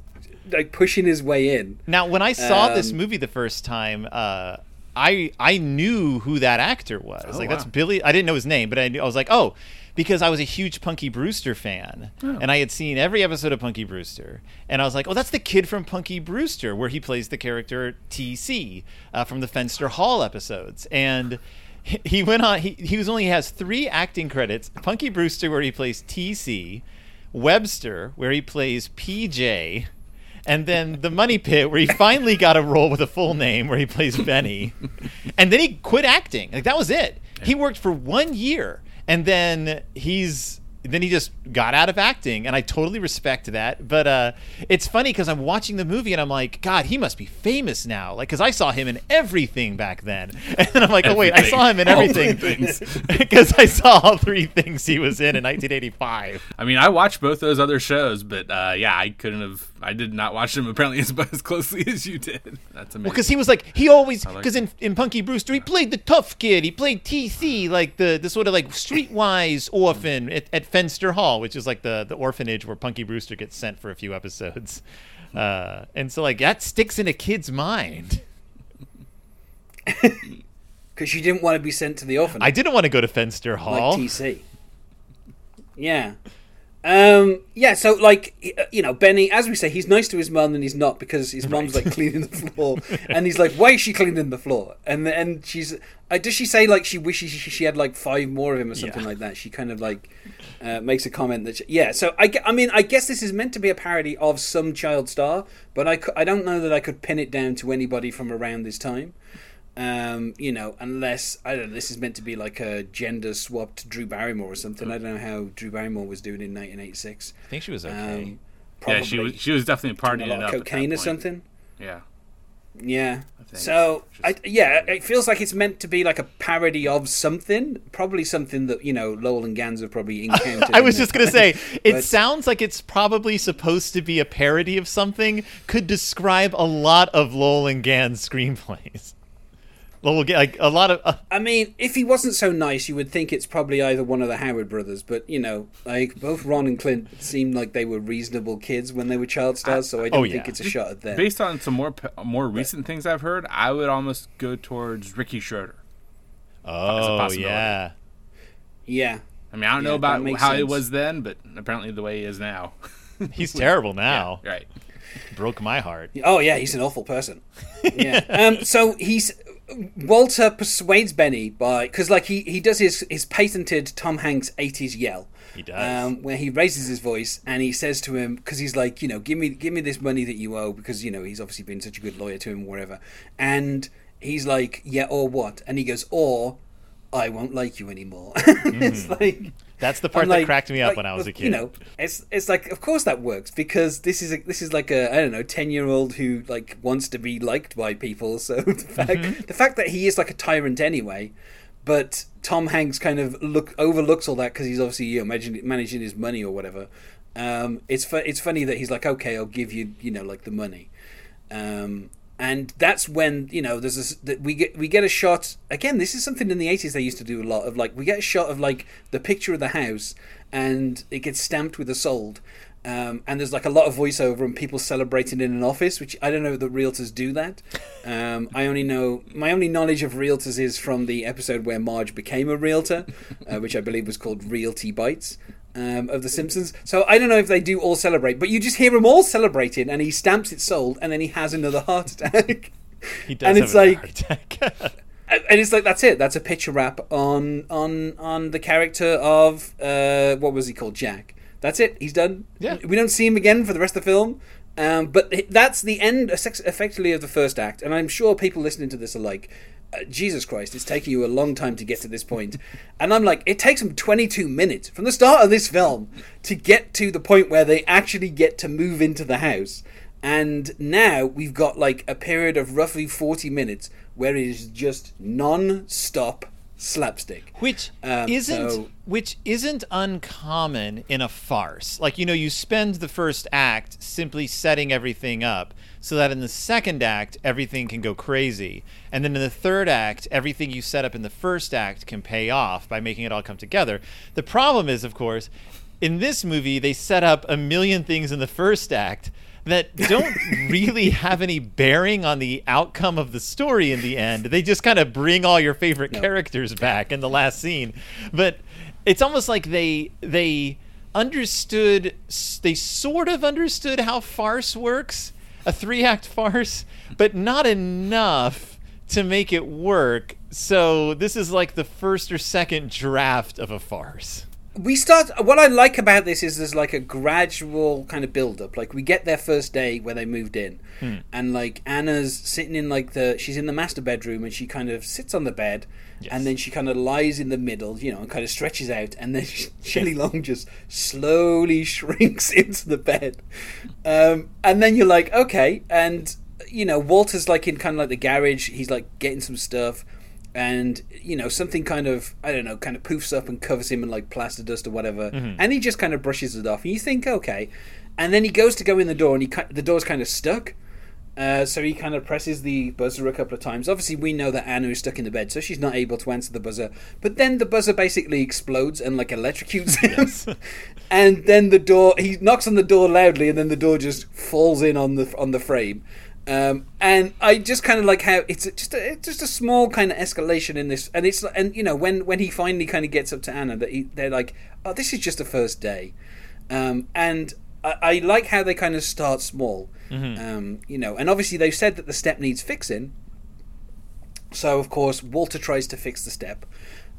like pushing his way in. Now, when I saw um, this movie the first time, uh, I I knew who that actor was. Oh, like wow. That's Billy. I didn't know his name, but I knew, I was like, oh. Because I was a huge Punky Brewster fan, oh. and I had seen every episode of Punky Brewster, and I was like, "Oh, that's the kid from Punky Brewster, where he plays the character T C uh, from the Fenster Hall episodes." And he went on; he he was only has three acting credits: Punky Brewster, where he plays T C, Webster, where he plays P J, and then The Money Pit, where he finally got a role with a full name, where he plays Benny. And then he quit acting; like that was it. He worked for one year. And then he's then he just got out of acting, and I totally respect that. But uh, it's funny because I'm watching the movie and I'm like, God, he must be famous now, like because I saw him in everything back then, and then I'm like, everything. Oh wait, I saw him in everything because I saw all three things he was in in nineteen eighty-five. I mean, I watched both those other shows, but uh, yeah, I couldn't have. I did not watch him apparently as, as closely as you did. That's amazing. Well, because he was like, he always, because like in, in Punky Brewster, he played the tough kid. He played T C, like the, the sort of like streetwise orphan at, at Fenster Hall, which is like the, the orphanage where Punky Brewster gets sent for a few episodes. Uh, and so like that sticks in a kid's mind. Because you didn't want to be sent to the orphanage. I didn't want to go to Fenster Hall. Like T C. Yeah. Um, yeah, so like, you know, Benny, as we say, he's nice to his mum and he's not because his mum's right. like cleaning the floor and he's like, why is she cleaning the floor? And and she's, uh, does she say like she wishes she, she had like five more of him or something yeah. like that? She kind of like uh, makes a comment that, she, yeah, so I, I mean, I guess this is meant to be a parody of some child star, but I, I don't know that I could pin it down to anybody from around this time. Um, you know, unless I don't know, this is meant to be like a gender swapped Drew Barrymore or something. I don't know how Drew Barrymore was doing in nineteen eighty-six. I think she was okay. Um, probably yeah, she was. She was definitely partying up. A lot of cocaine or something. Yeah. Yeah. I so I, yeah, it feels like it's meant to be like a parody of something, probably something that you know Lowell and Ganz have probably encountered. I was just gonna say, it but, sounds like it's probably supposed to be a parody of something. Could describe a lot of Lowell and Ganz screenplays. Well, we'll get like a lot of. Uh... I mean, if he wasn't so nice, you would think it's probably either one of the Howard brothers. But you know, like both Ron and Clint seemed like they were reasonable kids when they were child stars, so I don't oh, yeah. think it's a shot at them. Based on some more more recent but, things I've heard, I would almost go towards Ricky Schroeder. Oh yeah, yeah. I mean, I don't yeah, know about how sense. It was then, but apparently the way he is now, he's terrible now. Yeah, right, broke my heart. Oh yeah, he's an awful person. Yeah. um. So he's. Walter persuades Benny by because like he, he does his, his patented Tom Hanks eighties yell. He does um, where he raises his voice and he says to him because he's like you know give me give me this money that you owe because you know he's obviously been such a good lawyer to him or whatever and he's like yeah or what and he goes or I won't like you anymore. It's mm. like that's the part like, that cracked me up like, when I was a kid. You know, it's it's like of course that works because this is a, this is like a I don't know ten year old who like wants to be liked by people. So the fact mm-hmm. the fact that he is like a tyrant anyway, but Tom Hanks kind of look overlooks all that because he's obviously you know, managing managing his money or whatever. Um, it's fu- it's funny that he's like okay I'll give you you know like the money. Um, And that's when you know there's this that we get we get a shot again. This is something in the eighties they used to do a lot of like we get a shot of like the picture of the house and it gets stamped with a sold, um, and there's like a lot of voiceover and people celebrating in an office, which I don't know that realtors do that. Um, I only know my only knowledge of realtors is from the episode where Marge became a realtor, uh, which I believe was called Realty Bites. Um, of The Simpsons. So I don't know if they do all celebrate, but you just hear them all celebrating and he stamps it sold and then he has another heart attack. He does and it's have like, heart attack. and it's like, that's it. That's a picture wrap on on on the character of uh, what was he called, Jack. That's it. He's done. Yeah. We don't see him again for the rest of the film. Um, but that's the end, effectively, of the first act. And I'm sure people listening to this are like, Jesus Christ, it's taking you a long time to get to this point. And I'm like, it takes them twenty-two minutes from the start of this film to get to the point where they actually get to move into the house. And now we've got like a period of roughly forty minutes where it is just non-stop slapstick, which um, isn't so... which isn't uncommon in a farce. Like, you know, you spend the first act simply setting everything up so that in the second act everything can go crazy, and then in the third act everything you set up in the first act can pay off by making it all come together. The problem is, of course, in this movie they set up a million things in the first act that don't really have any bearing on the outcome of the story in the end. They just kind of bring all your favorite no. characters back in the last scene. But it's almost like they they understood, they sort of understood how farce works, a three-act farce, but not enough to make it work. So this is like the first or second draft of a farce. We start. What I like about this is there's like a gradual kind of build up. Like, we get their first day where they moved in, hmm. and like Anna's sitting in like the she's in the master bedroom, and she kind of sits on the bed, yes. and then she kind of lies in the middle, you know, and kind of stretches out, and then she, Shelley Long just slowly shrinks into the bed, um, and then you're like, okay, and you know, Walter's like in kind of like the garage. He's like getting some stuff. And, you know, something kind of, I don't know, kind of poofs up and covers him in, like, plaster dust or whatever. Mm-hmm. And he just kind of brushes it off. And you think, okay. And then he goes to go in the door, and he the door's kind of stuck. Uh, so he kind of presses the buzzer a couple of times. Obviously, we know that Anna is stuck in the bed, so she's not able to answer the buzzer. But then the buzzer basically explodes and, like, electrocutes him. Yes. And then the door, he knocks on the door loudly, and then the door just falls in on the on the frame. Um, and I just kind of like how it's just a, it's just a small kind of escalation in this, and it's and you know when, when he finally kind of gets up to Anna, that he, they're like, oh, this is just the first day, um, and I, I like how they kind of start small, mm-hmm. um, you know, and obviously they've said that the step needs fixing, so of course Walter tries to fix the step.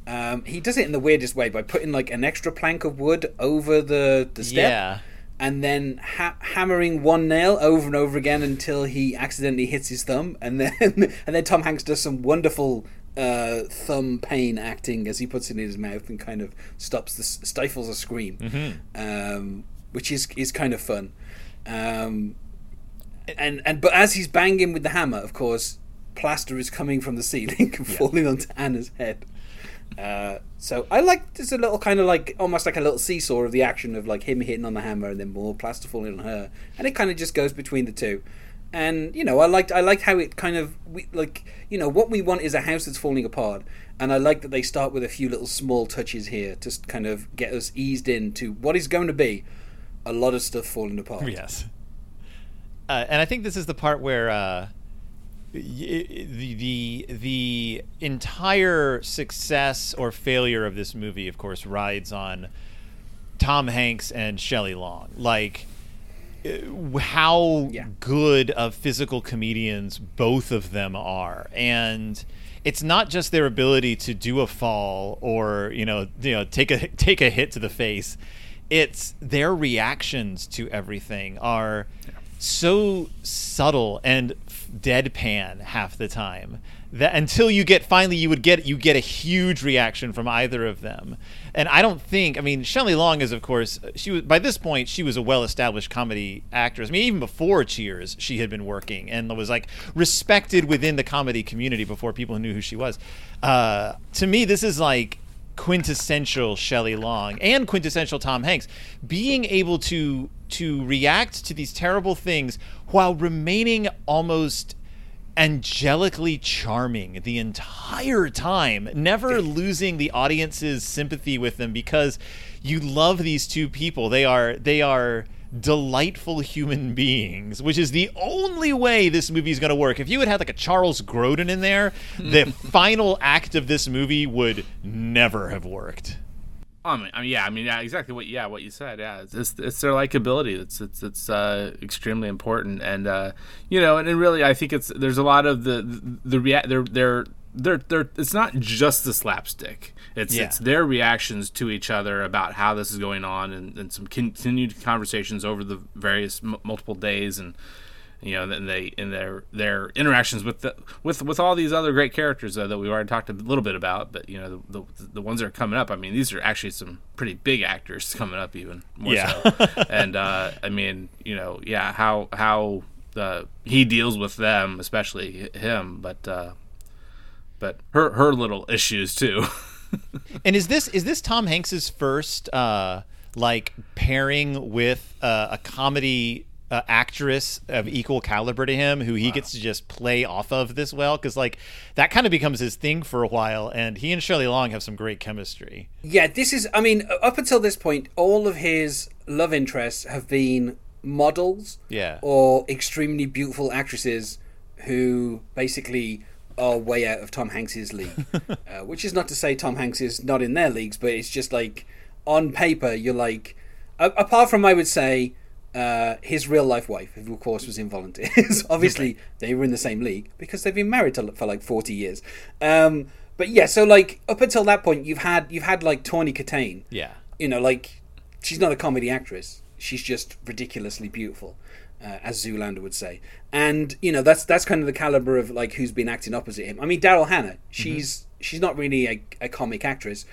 Um, he does it in the weirdest way by putting like an extra plank of wood over the the step. Yeah. And then ha- hammering one nail over and over again until he accidentally hits his thumb, and then and then Tom Hanks does some wonderful uh, thumb pain acting as he puts it in his mouth and kind of stops the stifles a scream, mm-hmm. um, which is is kind of fun. Um, and and but as he's banging with the hammer, of course, plaster is coming from the ceiling and yeah. falling onto Anna's head. Uh, so I like there's a little kind of like almost like a little seesaw of the action of like him hitting on the hammer and then more plaster falling on her, and it kind of just goes between the two. And you know, I liked I liked how it kind of we, like you know what we want is a house that's falling apart, and I like that they start with a few little small touches here to kind of get us eased into what is going to be a lot of stuff falling apart. Yes, uh, and I think this is the part where. Uh... The, the the entire success or failure of this movie, of course, rides on Tom Hanks and Shelley Long. Like, how yeah. good of physical comedians both of them are. And it's not just their ability to do a fall or, you know, you know, take a take a hit to the face. It's their reactions to everything are yeah. so subtle and deadpan half the time that until you get finally you would get you get a huge reaction from either of them. And I don't think I mean Shelley Long is, of course, she was by this point she was a well-established comedy actress. I mean, even before Cheers she had been working and was like respected within the comedy community before people knew who she was. Uh, to me this is like quintessential Shelley Long and quintessential Tom Hanks being able to to react to these terrible things while remaining almost angelically charming the entire time, never losing the audience's sympathy with them because you love these two people. They are they are delightful human beings, which is the only way this movie is going to work. If you had had like a Charles Grodin in there, the final act of this movie would never have worked. I mean, I mean yeah, I mean, yeah, exactly what, yeah, what you said. Yeah, it's it's, it's their likability. It's it's it's uh, extremely important, and uh, you know, and, and really, I think it's there's a lot of the the, the rea- their their they're they're it's not just the slapstick. It's yeah. it's their reactions to each other about how this is going on, and, and some continued conversations over the various m- multiple days, and you know, and they and their their interactions with the with with all these other great characters uh, that we've already talked a little bit about. But you know, the, the the ones that are coming up, I mean, these are actually some pretty big actors coming up, even more yeah. so. And uh, I mean, you know, yeah, how how uh, he deals with them, especially him, but uh, but her her little issues too. And is this is this Tom Hanks's first uh, like pairing with uh, a comedy uh, actress of equal caliber to him, who he wow. gets to just play off of this well? Because like that kind of becomes his thing for a while, and he and Shelley Long have some great chemistry. Yeah, this is. I mean, up until this point, all of his love interests have been models, yeah. or extremely beautiful actresses who basically are way out of Tom Hanks's league, uh, which is not to say Tom Hanks is not in their leagues, but it's just like on paper you're like, a- apart from I would say uh, his real life wife, who of course was in Volunteers. Obviously okay. they were in the same league because they've been married to, for like forty years. Um, but yeah, so like up until that point you've had you've had like Tawny Katane. Yeah, you know, like she's not a comedy actress; she's just ridiculously beautiful. Uh, as Zoolander would say. And, you know, that's that's kind of the caliber of, like, who's been acting opposite him. I mean, Daryl Hannah, she's mm-hmm. she's not really a, a comic actress.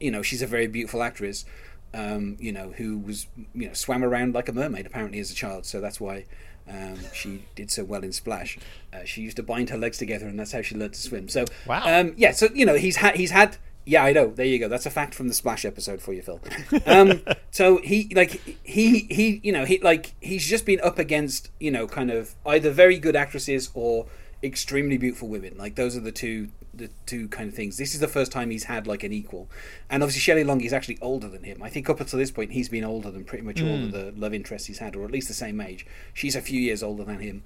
You know, she's a very beautiful actress, um, you know, who was, you know, swam around like a mermaid, apparently, as a child. So that's why um, she did so well in Splash. Uh, she used to bind her legs together, and that's how she learned to swim. So, wow. um, yeah, so, you know, he's, ha- he's had... Yeah, I know. There you go. That's a fact from the Splash episode for you, Phil. Um, so he, like, he, he, you know, he, like, he's just been up against, you know, kind of either very good actresses or extremely beautiful women. Like, those are the two, the two kind of things. This is the first time he's had like an equal. And obviously, Shelley Long is actually older than him. I think up until this point, he's been older than pretty much mm. all of the love interests he's had, or at least the same age. She's a few years older than him.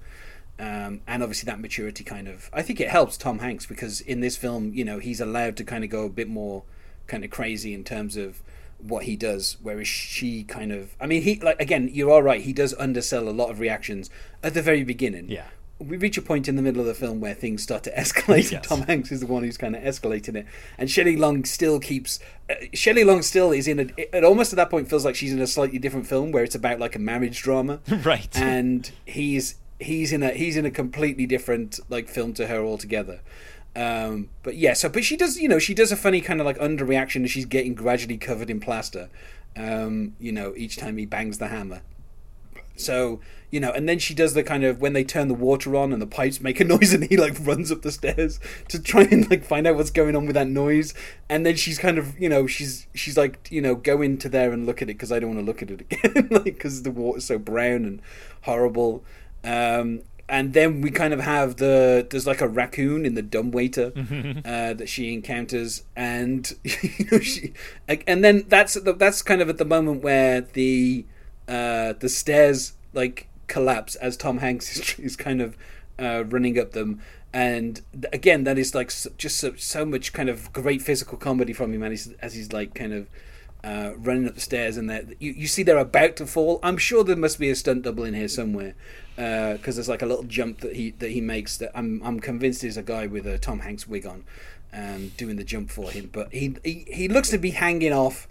Um, and obviously that maturity kind of, I think it helps Tom Hanks, because in this film, you know, he's allowed to kind of go a bit more kind of crazy in terms of what he does, whereas she kind of, I mean, he, like, again, you are right, he does undersell a lot of reactions at the very beginning. Yeah. We reach a point in the middle of the film where things start to escalate. Yes. Tom Hanks is the one who's kind of escalating it, and Shelley Long still keeps. Uh, Shelley Long still is in a. It almost at that point feels like she's in a slightly different film where it's about like a marriage drama, right? And he's he's in a he's in a completely different like film to her altogether. Um, but yeah, so but she does you know she does a funny kind of like underreaction, and she's getting gradually covered in plaster. Um, you know, each time he bangs the hammer. So, you know, and then she does the kind of, when they turn the water on and the pipes make a noise and he like runs up the stairs to try and like find out what's going on with that noise. And then she's kind of, you know, she's, she's like, you know, go into there and look at it, 'cause I don't want to look at it again. Like, 'cause the water's so brown and horrible. Um, and then we kind of have the, there's like a raccoon in the dumbwaiter uh, that she encounters. And, you know, she, and then that's, that's kind of at the moment where the, uh the stairs like collapse as Tom Hanks is, is kind of uh running up them, and th- again that is like so, just so, so much kind of great physical comedy from him, and he's, as he's like kind of uh running up the stairs, and that you, you see they're about to fall. I'm sure there must be a stunt double in here somewhere, uh because there's like a little jump that he that he makes that I'm I'm convinced is a guy with a Tom Hanks wig on um doing the jump for him, but he he, he looks to be hanging off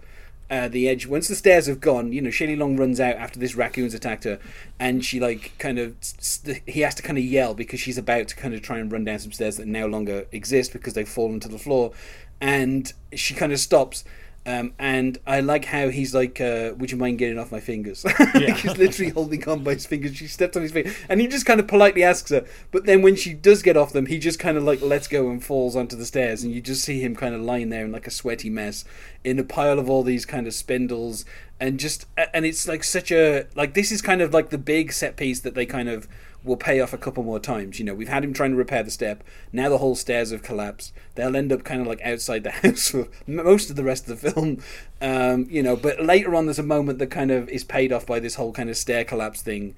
Uh, the edge. Once the stairs have gone, you know, Shelley Long runs out after this raccoon's attacked her, and she like kind of st- he has to kind of yell because she's about to kind of try and run down some stairs that no longer exist because they've fallen to the floor, and she kind of stops. Um, and I like how he's like, uh, would you mind getting off my fingers? Yeah. He's literally holding on by his fingers. She steps on his fingers, and he just kind of politely asks her. But then when she does get off them, he just kind of like lets go and falls onto the stairs. And you just see him kind of lying there in like a sweaty mess in a pile of all these kind of spindles. And just, and it's like such a, like, this is kind of like the big set piece that they kind of will pay off a couple more times. You know, we've had him trying to repair the step. Now the whole stairs have collapsed. They'll end up kind of like outside the house for most of the rest of the film. Um, you know, but later on there's a moment that kind of is paid off by this whole kind of stair collapse thing.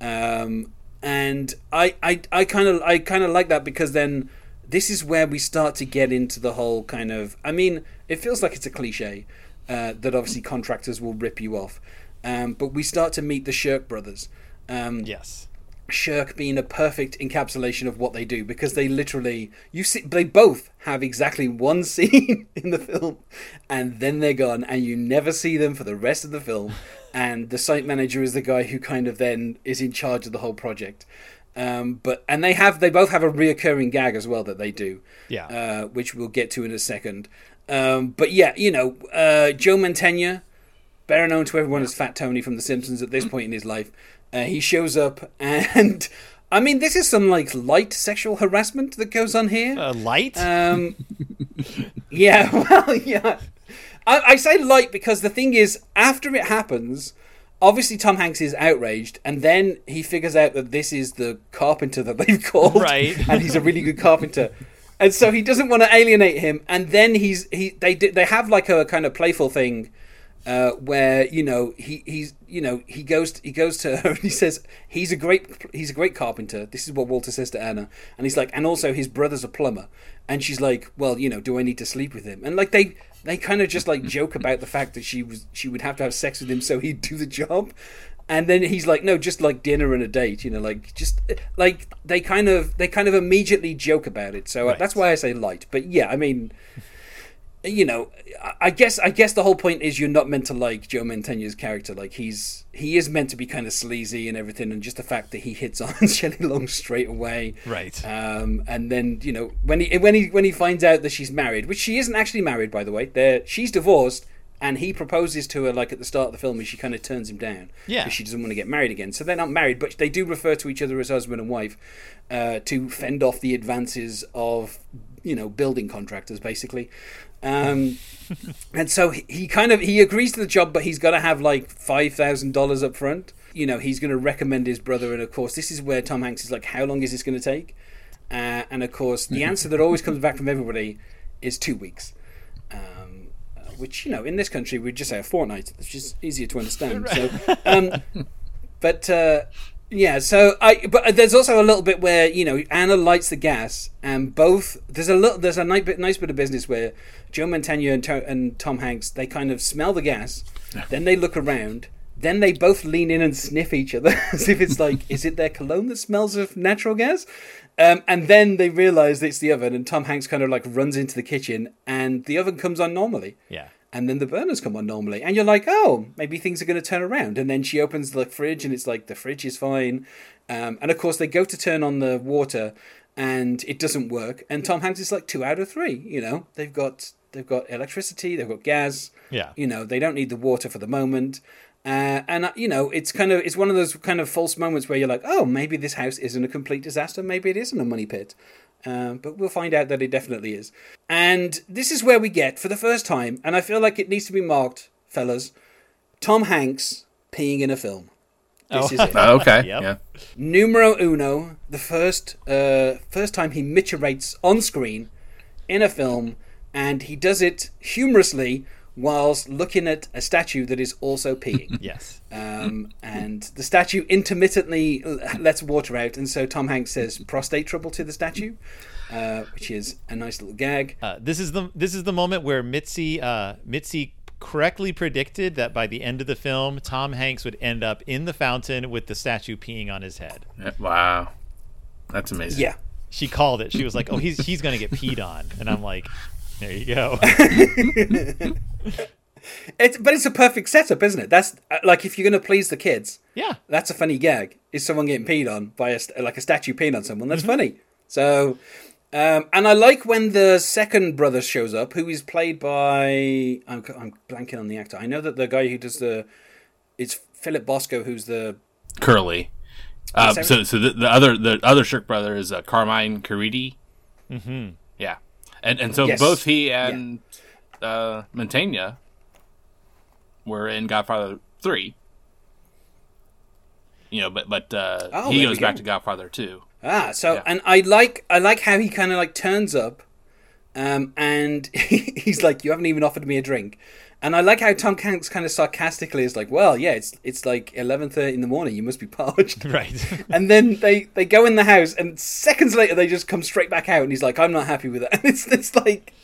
Um, and I, I, I kind of, I kind of like that, because then this is where we start to get into the whole kind of, I mean, it feels like it's a cliche uh, that obviously contractors will rip you off. Um, but we start to meet the Shirk brothers. Um, yes. Shirk being a perfect encapsulation of what they do, because they literally, you see, they both have exactly one scene in the film, and then they're gone, and you never see them for the rest of the film. And the site manager is the guy who kind of then is in charge of the whole project. Um, but and they have they both have a reoccurring gag as well that they do, yeah, uh, which we'll get to in a second. Um, but yeah, you know, uh, Joe Mantegna, better known to everyone as Fat Tony from The Simpsons at this point in his life. Uh, he shows up, and I mean, this is some like light sexual harassment that goes on here. Uh, light? Um, yeah, well, yeah. I, I say light because the thing is, after it happens, obviously Tom Hanks is outraged, and then he figures out that this is the carpenter that they've called, right? And he's a really good carpenter. And so he doesn't want to alienate him, and then he's he they they have like a kind of playful thing. Uh, where you know he, he's you know he goes to, he goes to her and he says he's a great he's a great carpenter. This is what Walter says to Anna, and he's like, and also his brother's a plumber, and she's like, well, you know, do I need to sleep with him? And like they they kind of just like joke about the fact that she was she would have to have sex with him so he'd do the job, and then he's like, no, just like dinner and a date, you know, like just like they kind of they kind of immediately joke about it. So right. That's why I say light, but yeah, I mean. You know, I guess I guess the whole point is you're not meant to like Joe Mantegna's character. Like he's he is meant to be kind of sleazy and everything, and just the fact that he hits on Shelley Long straight away, right? Um, and then you know when he when he when he finds out that she's married, which she isn't actually married, by the way. They're, she's divorced, and he proposes to her like at the start of the film, and she kind of turns him down, yeah, because she doesn't want to get married again. So they're not married, but they do refer to each other as husband and wife uh, to fend off the advances of you know building contractors, basically. Um, and so he, he kind of he agrees to the job, but he's got to have like five thousand dollars up front. You know, he's going to recommend his brother, and of course, this is where Tom Hanks is like, "How long is this going to take?" Uh, and of course, the answer that always comes back from everybody is two weeks, um, which you know, in this country, we'd just say a fortnight, which is easier to understand. So, um, but uh, yeah, so I but there's also a little bit where you know Anna lights the gas, and both there's a little there's a nice bit nice bit of business where. Joe Mantegna and, to- and Tom Hanks, they kind of smell the gas, then they look around, then they both lean in and sniff each other as if it's like, is it their cologne that smells of natural gas? Um, and then they realise it's the oven, and Tom Hanks kind of like runs into the kitchen, and the oven comes on normally. Yeah. And then the burners come on normally, and you're like, oh, maybe things are going to turn around. And then she opens the fridge, and it's like, the fridge is fine. Um, and of course, they go to turn on the water, and it doesn't work. And Tom Hanks is like two out of three, you know, they've got... They've got electricity, they've got gas. Yeah. You know, they don't need the water for the moment. Uh, and, uh, you know, it's kind of it's one of those kind of false moments where you're like, oh, maybe this house isn't a complete disaster. Maybe it isn't a money pit. Uh, but we'll find out that it definitely is. And this is where we get, for the first time, and I feel like it needs to be marked, fellas, Tom Hanks peeing in a film. This oh. is it. Oh, okay. Yep. Yeah. Numero uno, the first, uh, first time he miturates on screen in a film. And he does it humorously whilst looking at a statue that is also peeing. Yes. Um, and the statue intermittently lets water out. And so Tom Hanks says, prostate trouble to the statue, uh, which is a nice little gag. Uh, this is the this is the moment where Mitzi uh, Mitzi correctly predicted that by the end of the film, Tom Hanks would end up in the fountain with the statue peeing on his head. Wow. That's amazing. Yeah. She called it. She was like, oh, he's, he's going to get peed on. And I'm like... There you go. It's but it's a perfect setup, isn't it? That's like if you're going to please the kids. Yeah, that's a funny gag. Is someone getting peed on by a, like a statue peeing on someone? That's mm-hmm. funny. So, um, and I like when the second brother shows up, who is played by I'm I'm blanking on the actor. I know that the guy who does the it's Philip Bosco, who's the Curly. Uh, so right? so the, the other the other Shirk brother is uh, Carmine Caridi. Mm-hmm. Yeah. And and so yes. both he and yeah. uh, Mantegna were in Godfather three. You know, but but uh, oh, he goes go. back to Godfather two. Ah, so yeah. and I like I like how he kind of like turns up, um, and he, he's like, "You haven't even offered me a drink," and I like how Tom Hanks kind of sarcastically is like, "Well, yeah, it's it's like eleven thirty in the morning. You must be parched, right?" And then they, they go in the house, and seconds later they just come straight back out, and he's like, "I'm not happy with that." And it's it's like,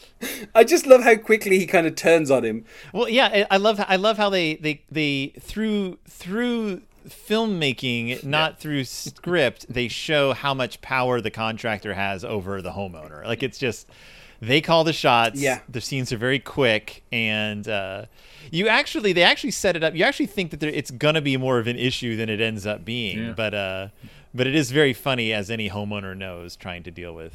I just love how quickly he kind of turns on him. Well, yeah, I love I love how they they, they through through filmmaking, not yeah. through script, they show how much power the contractor has over the homeowner. Like, it's just, they call the shots. Yeah. The scenes are very quick. And uh, you actually, they actually set it up. You actually think that there, it's going to be more of an issue than it ends up being. Yeah. But uh, but it is very funny, as any homeowner knows, trying to deal with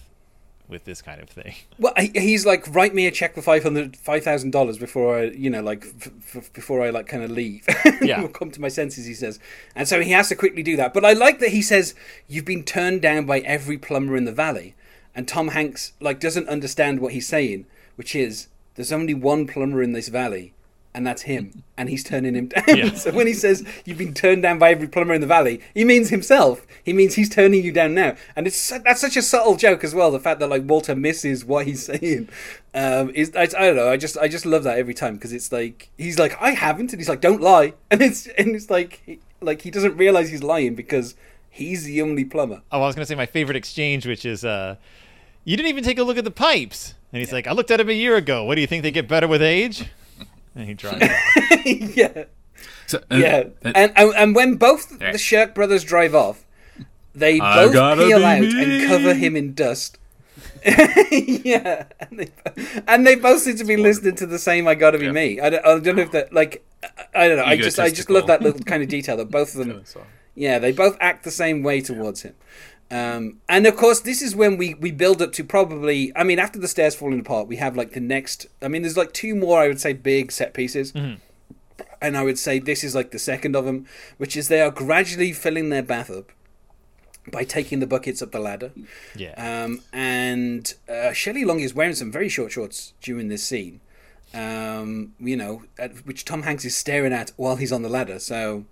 with this kind of thing. Well, he's like, write me a check for five hundred, five thousand dollars before I, you know, like, f- f- before I, like, kind of leave. Yeah. I'll come to my senses, he says. And so he has to quickly do that. But I like that he says, you've been turned down by every plumber in the valley. And Tom Hanks, like, doesn't understand what he's saying, which is, there's only one plumber in this valley, and that's him. And he's turning him down. Yeah. So when he says, you've been turned down by every plumber in the valley, he means himself. He means he's turning you down now. And it's that's such a subtle joke as well, the fact that, like, Walter misses what he's saying. Um, is I, I don't know, I just I just love that every time, because it's like, he's like, I haven't, and he's like, don't lie. And it's and it's like he, like, he doesn't realise he's lying, because he's the only plumber. Oh, I was going to say my favorite exchange, which is, uh, you didn't even take a look at the pipes. And he's yeah. like, I looked at them a year ago. What do you think, they get better with age? And he drives off. Yeah. So, uh, yeah. Uh, and, and and when both the Shirk brothers drive off, they I both peel out me. and cover him in dust. Yeah. And they, and they both seem to be listening to the same I Gotta Be yeah. Me. I don't, I don't know if that, like, I don't know. I just, I just love that little kind of detail that both of them. Yeah, they both act the same way towards him. Um, and, of course, this is when we, we build up to probably... I mean, after the stairs falling apart, we have, like, the next... I mean, there's, like, two more, I would say, big set pieces. Mm-hmm. And I would say this is, like, the second of them, which is they are gradually filling their bath up by taking the buckets up the ladder. Yeah. Um, and uh, Shelley Long is wearing some very short shorts during this scene, um, you know, at, which Tom Hanks is staring at while he's on the ladder, so...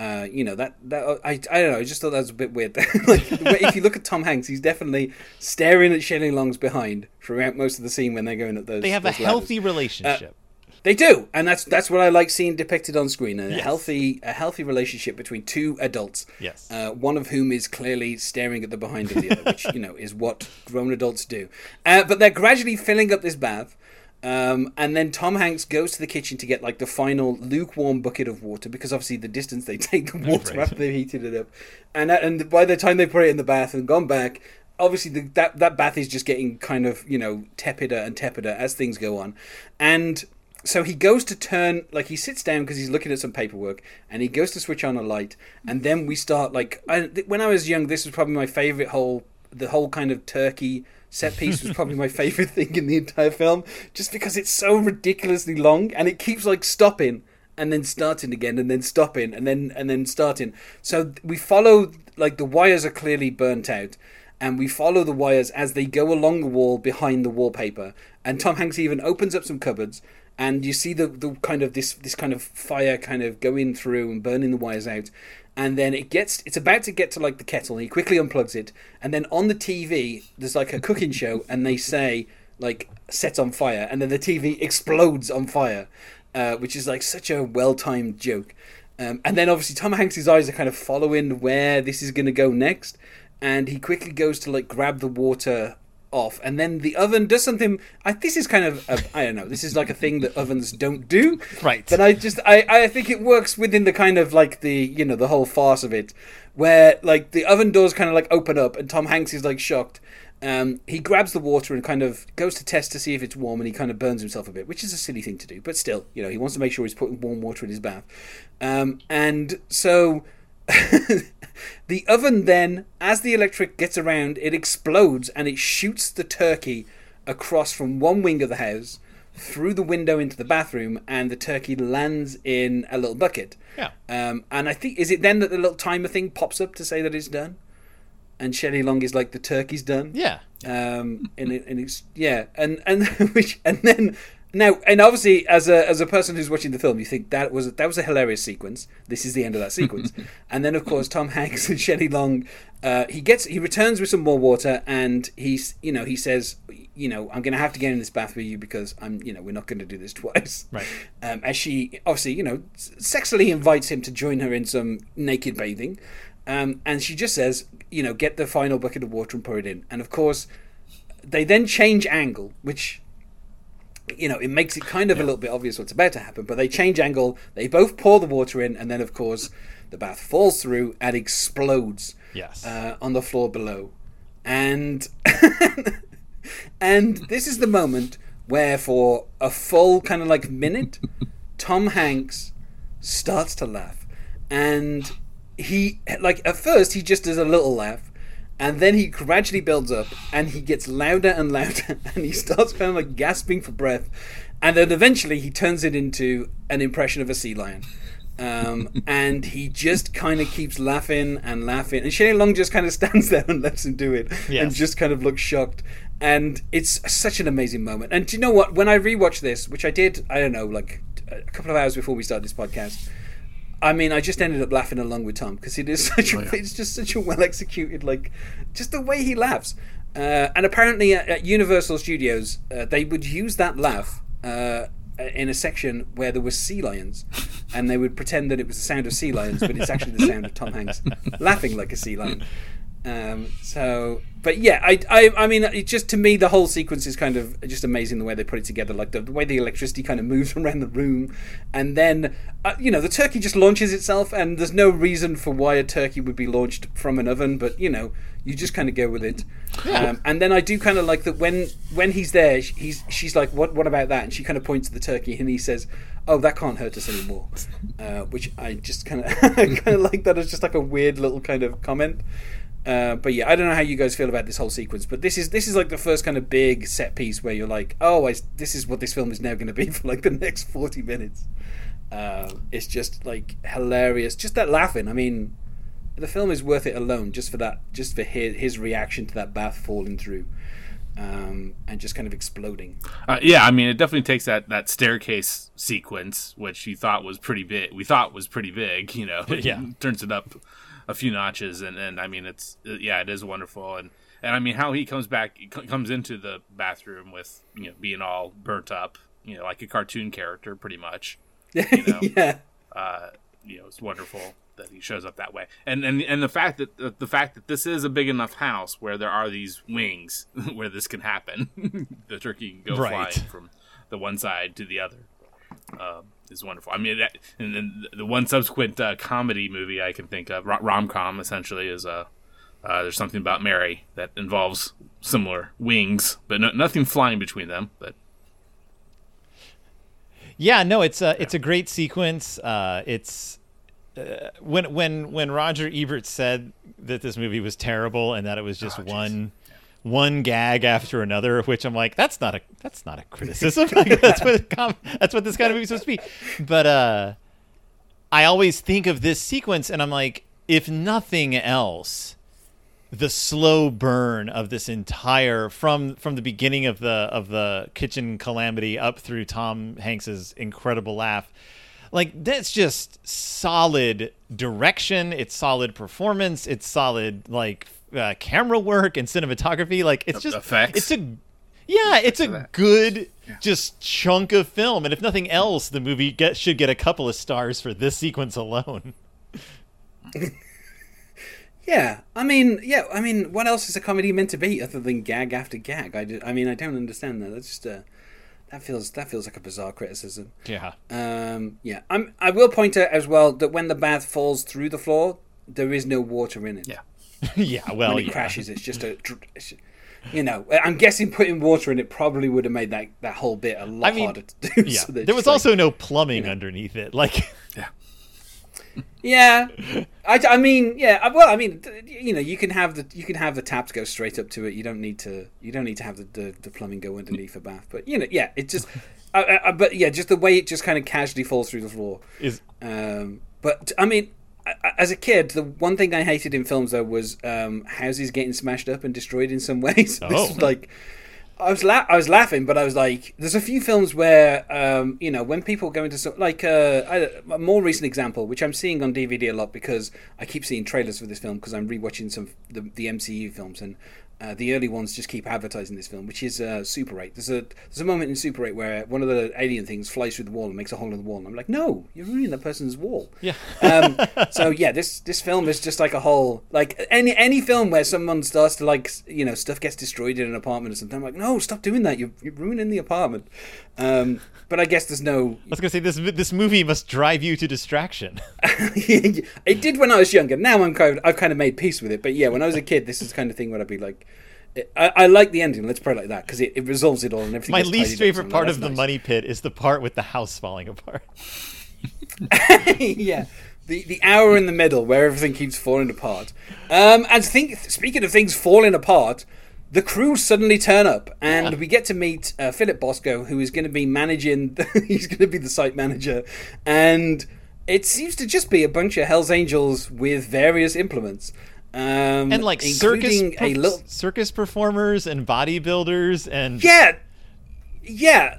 Uh, you know, that, that I, I don't know, I just thought that was a bit weird. Like, if you look at Tom Hanks, he's definitely staring at Shelley Long's behind throughout most of the scene when they're going up those They have those a ladders. Healthy relationship. Uh, they do, and that's that's what I like seeing depicted on screen, a yes. healthy a healthy relationship between two adults, yes. uh, one of whom is clearly staring at the behind of the other, which, you know, is what grown adults do. Uh, but they're gradually filling up this bath. Um, and then Tom Hanks goes to the kitchen to get, like, the final lukewarm bucket of water, because obviously the distance they take the water right. after they've heated it up, and and by the time they put it in the bath and gone back, obviously the, that that bath is just getting kind of, you know, tepider and tepider as things go on, and so he goes to turn, like, he sits down because he's looking at some paperwork, and he goes to switch on a light, and then we start, like, I, when I was young, this was probably my favorite whole the whole kind of turkey. Set piece was probably my favourite thing in the entire film, just because it's so ridiculously long, and it keeps, like, stopping and then starting again and then stopping and then and then starting. So we follow, like, the wires are clearly burnt out, and we follow the wires as they go along the wall behind the wallpaper. And Tom Hanks even opens up some cupboards, and you see the, the kind of this this kind of fire kind of going through and burning the wires out. And then it gets, it's about to get to, like, the kettle, and he quickly unplugs it. And then on the T V, there's, like, a cooking show, and they say, like, set on fire. And then the T V explodes on fire, uh, which is, like, such a well-timed joke. Um, and then, obviously, Tom Hanks' eyes are kind of following where this is going to go next. And he quickly goes to, like, grab the water off. And then the oven does something... I, this is kind of... A, I don't know. This is, like, a thing that ovens don't do. Right. But I just... I, I think it works within the kind of, like, the... You know, the whole farce of it. Where, like, the oven doors kind of, like, open up. And Tom Hanks is, like, shocked. Um, he grabs the water and kind of goes to test to see if it's warm. And he kind of burns himself a bit. Which is a silly thing to do. But still, you know, he wants to make sure he's putting warm water in his bath. Um, and so... The oven then, as the electric gets around, it explodes and it shoots the turkey across from one wing of the house through the window into the bathroom, and the turkey lands in a little bucket. Yeah. Um, and I think, is it then that the little timer thing pops up to say that it's done? And Shelley Long is like, the turkey's done? Yeah. Um, and, it, and it's, yeah. And, and, which, and then... Now, and obviously, as a as a person who's watching the film, you think that was a, that was a hilarious sequence. This is the end of that sequence, and then of course Tom Hanks and Shelley Long, uh, he gets he returns with some more water, and he's you know he says, you know, I'm going to have to get in this bath with you because I'm you know we're not going to do this twice. Right. Um, as she obviously you know sexually invites him to join her in some naked bathing, um, and she just says, you know, get the final bucket of water and pour it in, and of course, they then change angle, which. you know, it makes it kind of yeah. a little bit obvious what's about to happen, but they change angle, they both pour the water in, and then, of course, the bath falls through and explodes yes. uh, on the floor below. And and this is the moment where, for a full kind of like minute, Tom Hanks starts to laugh. And he, like, at first, he just does a little laugh. And then he gradually builds up, and he gets louder and louder, and he starts kind of like gasping for breath, and then eventually he turns it into an impression of a sea lion, um, and he just kind of keeps laughing and laughing, and Shelley Long just kind of stands there and lets him do it, yes. and just kind of looks shocked, and it's such an amazing moment. And do you know what? When I rewatched this, which I did, I don't know, like a couple of hours before we started this podcast. I mean, I just ended up laughing along with Tom because it is such a, oh, yeah. it's just such a well executed, like, just the way he laughs. Uh, and apparently at, at Universal Studios, uh, they would use that laugh uh, in a section where there were sea lions, and they would pretend that it was the sound of sea lions, but it's actually the sound of Tom Hanks laughing like a sea lion. Um, so, but yeah, I, I, I mean, it just, to me, the whole sequence is kind of just amazing the way they put it together, like the, the way the electricity kind of moves around the room, and then, uh, you know, the turkey just launches itself, and there's no reason for why a turkey would be launched from an oven, but, you know, you just kind of go with it. Yeah. Um, and then I do kind of like that when, when he's there, he's, she's like, what, what about that? And she kind of points to the turkey, and he says, oh, that can't hurt us anymore. Uh, which I just kind of, kind of like that as just like a weird little kind of comment. Uh, but yeah, I don't know how you guys feel about this whole sequence, but this is this is like the first kind of big set piece where you're like, oh, I, this is what this film is now going to be for like the next forty minutes. Uh, it's just like hilarious, just that laughing. I mean, the film is worth it alone just for that, just for his, his reaction to that bath falling through um, and just kind of exploding. Uh, yeah, I mean, it definitely takes that, that staircase sequence, which you thought was pretty big. We thought was pretty big, you know. Yeah, turns it up a few notches, and, and I mean, it's, yeah, it is wonderful, and, and I mean, how he comes back, c- comes into the bathroom with, you know, being all burnt up, you know, like a cartoon character, pretty much, you know, yeah. uh, you know, it's wonderful that he shows up that way, and and and the fact that uh, the fact that this is a big enough house where there are these wings where this can happen, the turkey can go right. flying from the one side to the other. Um, is wonderful. I mean, that, and then the one subsequent uh, comedy movie I can think of, rom com essentially, is uh, uh, there's something about Mary that involves similar wings, but no, nothing flying between them. But yeah, no, it's a, yeah. it's a great sequence. Uh, it's uh, when when when Roger Ebert said that this movie was terrible and that it was just oh, one. Geez. One gag after another, of which I'm like, that's not a that's not a criticism. Like, that's what com- that's what this kind of movie is supposed to be. But uh, I always think of this sequence, and I'm like, if nothing else, the slow burn of this entire from from the beginning of the of the kitchen calamity up through Tom Hanks's incredible laugh, like that's just solid direction. It's solid performance. It's solid like. Uh, camera work and cinematography, like it's just effects. It's a yeah it's a good yeah. just chunk of film, and if nothing else the movie get, should get a couple of stars for this sequence alone. yeah I mean yeah I mean what else is a comedy meant to be other than gag after gag? I, do, I mean I don't understand that. That's just a uh... That feels that feels like a bizarre criticism. Yeah. Um, yeah. I'm, I will point out as well that when the bath falls through the floor there is no water in it. Yeah. yeah, well, when it yeah. crashes, it's just a, you know, I'm guessing putting water in it probably would have made that, that whole bit a lot I mean, harder to do. Yeah. So there was like, also no plumbing you know. underneath it. Like, yeah, yeah. I, I mean, yeah. Well, I mean, you know, you can have the you can have the taps go straight up to it. You don't need to you don't need to have the, the, the plumbing go underneath a bath. But you know, yeah, it just, I, I, but yeah, just the way it just kind of casually falls through the floor. Is um, but I mean. As a kid, the one thing I hated in films though was um, houses getting smashed up and destroyed in some ways. Oh. This was like, I was la- I was laughing, but I was like, there's a few films where um, you know when people go into some, like uh, I, a more recent example, which I'm seeing on D V D a lot because I keep seeing trailers for this film because I'm rewatching some the, the M C U films, and Uh, the early ones just keep advertising this film, which is uh, Super eight. There's a there's a moment in Super eight where one of the alien things flies through the wall and makes a hole in the wall. And I'm like, no, you're ruining that person's wall. Yeah. um, so yeah, this this film is just like a whole, like any any film where someone starts to, like, you know, stuff gets destroyed in an apartment or something. I'm like, no, stop doing that. You're, you're ruining the apartment. Um, but I guess there's no. I was gonna say this this movie must drive you to distraction. It did when I was younger. Now I'm kind of, I've kind of made peace with it. But yeah, when I was a kid, this is the kind of thing where I'd be like. I, I like the ending, let's put it like that, because it, it resolves it all and everything. My least favorite part of nice. The Money Pit is the part with the house falling apart. Yeah, the the hour in the middle where everything keeps falling apart. Um, and think, speaking of things falling apart, the crew suddenly turn up, and yeah. we get to meet uh, Philip Bosco, who is going to be managing, the, he's going to be the site manager, and it seems to just be a bunch of Hell's Angels with various implements. Um, and like circus, per- a little... circus performers and bodybuilders and yeah, yeah.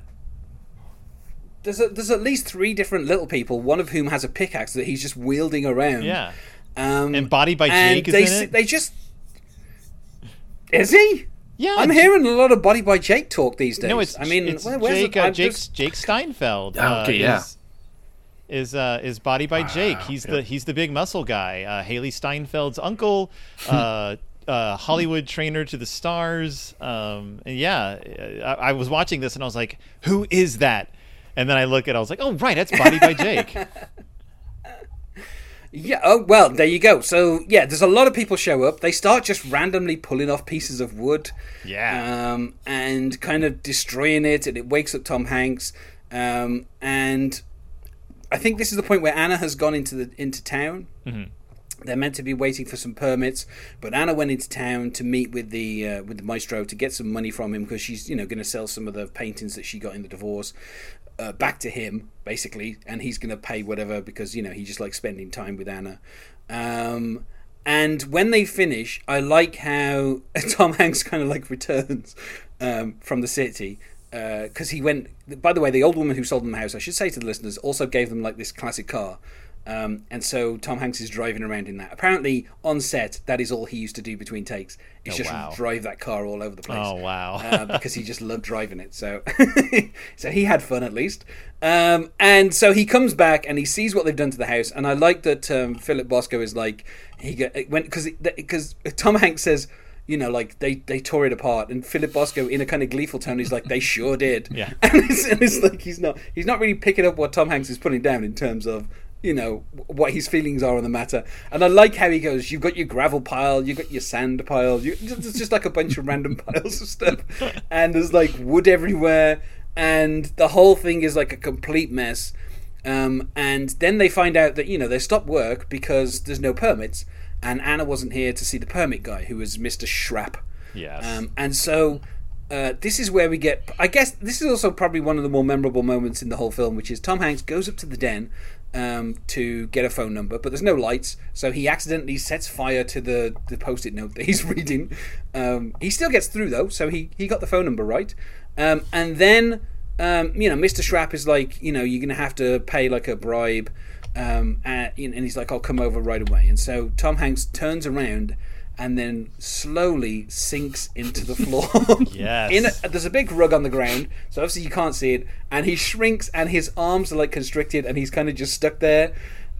There's a, there's at least three different little people, one of whom has a pickaxe that he's just wielding around. Yeah, um, and Body by Jake is they, in it. They just is he? Yeah, I'm hearing a lot of Body by Jake talk these days. No, it's I mean, it's where, where's Jake, the, uh, Jake, just... Jake Steinfeld. Uh, okay, yeah. Is, Is uh is Body by Jake? He's the he's the big muscle guy. Uh, Haley Steinfeld's uncle, uh, uh, Hollywood trainer to the stars. Um, and yeah, I, I was watching this and I was like, who is that? And then I look at, it, I was like, oh right, that's Body by Jake. Yeah. Oh well, there you go. So yeah, there's a lot of people show up. They start just randomly pulling off pieces of wood. Yeah. Um, and kind of destroying it, and it wakes up Tom Hanks. Um, and I think this is the point where Anna has gone into the into town. Mm-hmm. They're meant to be waiting for some permits, but Anna went into town to meet with the uh, with the maestro to get some money from him, because she's, you know, going to sell some of the paintings that she got in the divorce uh, back to him, basically, and he's going to pay whatever, because, you know, he just likes spending time with Anna. Um, and when they finish, I like how Tom Hanks kind of like returns um, from the city. Because uh, he went, by the way, the old woman who sold them the house, I should say to the listeners, also gave them like this classic car. Um, and so Tom Hanks is driving around in that. Apparently, on set, that is all he used to do between takes. Is oh, just wow. drive that car all over the place. Oh, wow. uh, because he just loved driving it. So so he had fun, at least. Um, and so he comes back and he sees what they've done to the house. And I like that um, Philip Bosco is like, he because Tom Hanks says, you know, like, they, they tore it apart. And Philip Bosco, in a kind of gleeful tone, he's like, they sure did. Yeah. And it's, and it's like, he's not he's not really picking up what Tom Hanks is putting down in terms of, you know, what his feelings are on the matter. And I like how he goes, you've got your gravel pile, you've got your sand pile. You, it's just like a bunch of random piles of stuff. And there's, like, wood everywhere. And the whole thing is, like, a complete mess. Um, and then they find out that, you know, they stopped work because there's no permits. And Anna wasn't here to see the permit guy, who was Mister Schrapp. Yes. Um, and so uh, this is where we get... I guess this is also probably one of the more memorable moments in the whole film, which is Tom Hanks goes up to the den um, to get a phone number, but there's no lights, so he accidentally sets fire to the, the post-it note that he's reading. Um, he still gets through, though, so he, he got the phone number right. Um, and then, um, you know, Mister Schrapp is like, you know, you're going to have to pay like a bribe... Um, and, and he's like, I'll come over right away. And so Tom Hanks turns around and then slowly sinks into the floor. Yes. In a, there's a big rug on the ground, so obviously you can't see it. And he shrinks and his arms are like constricted and he's kind of just stuck there.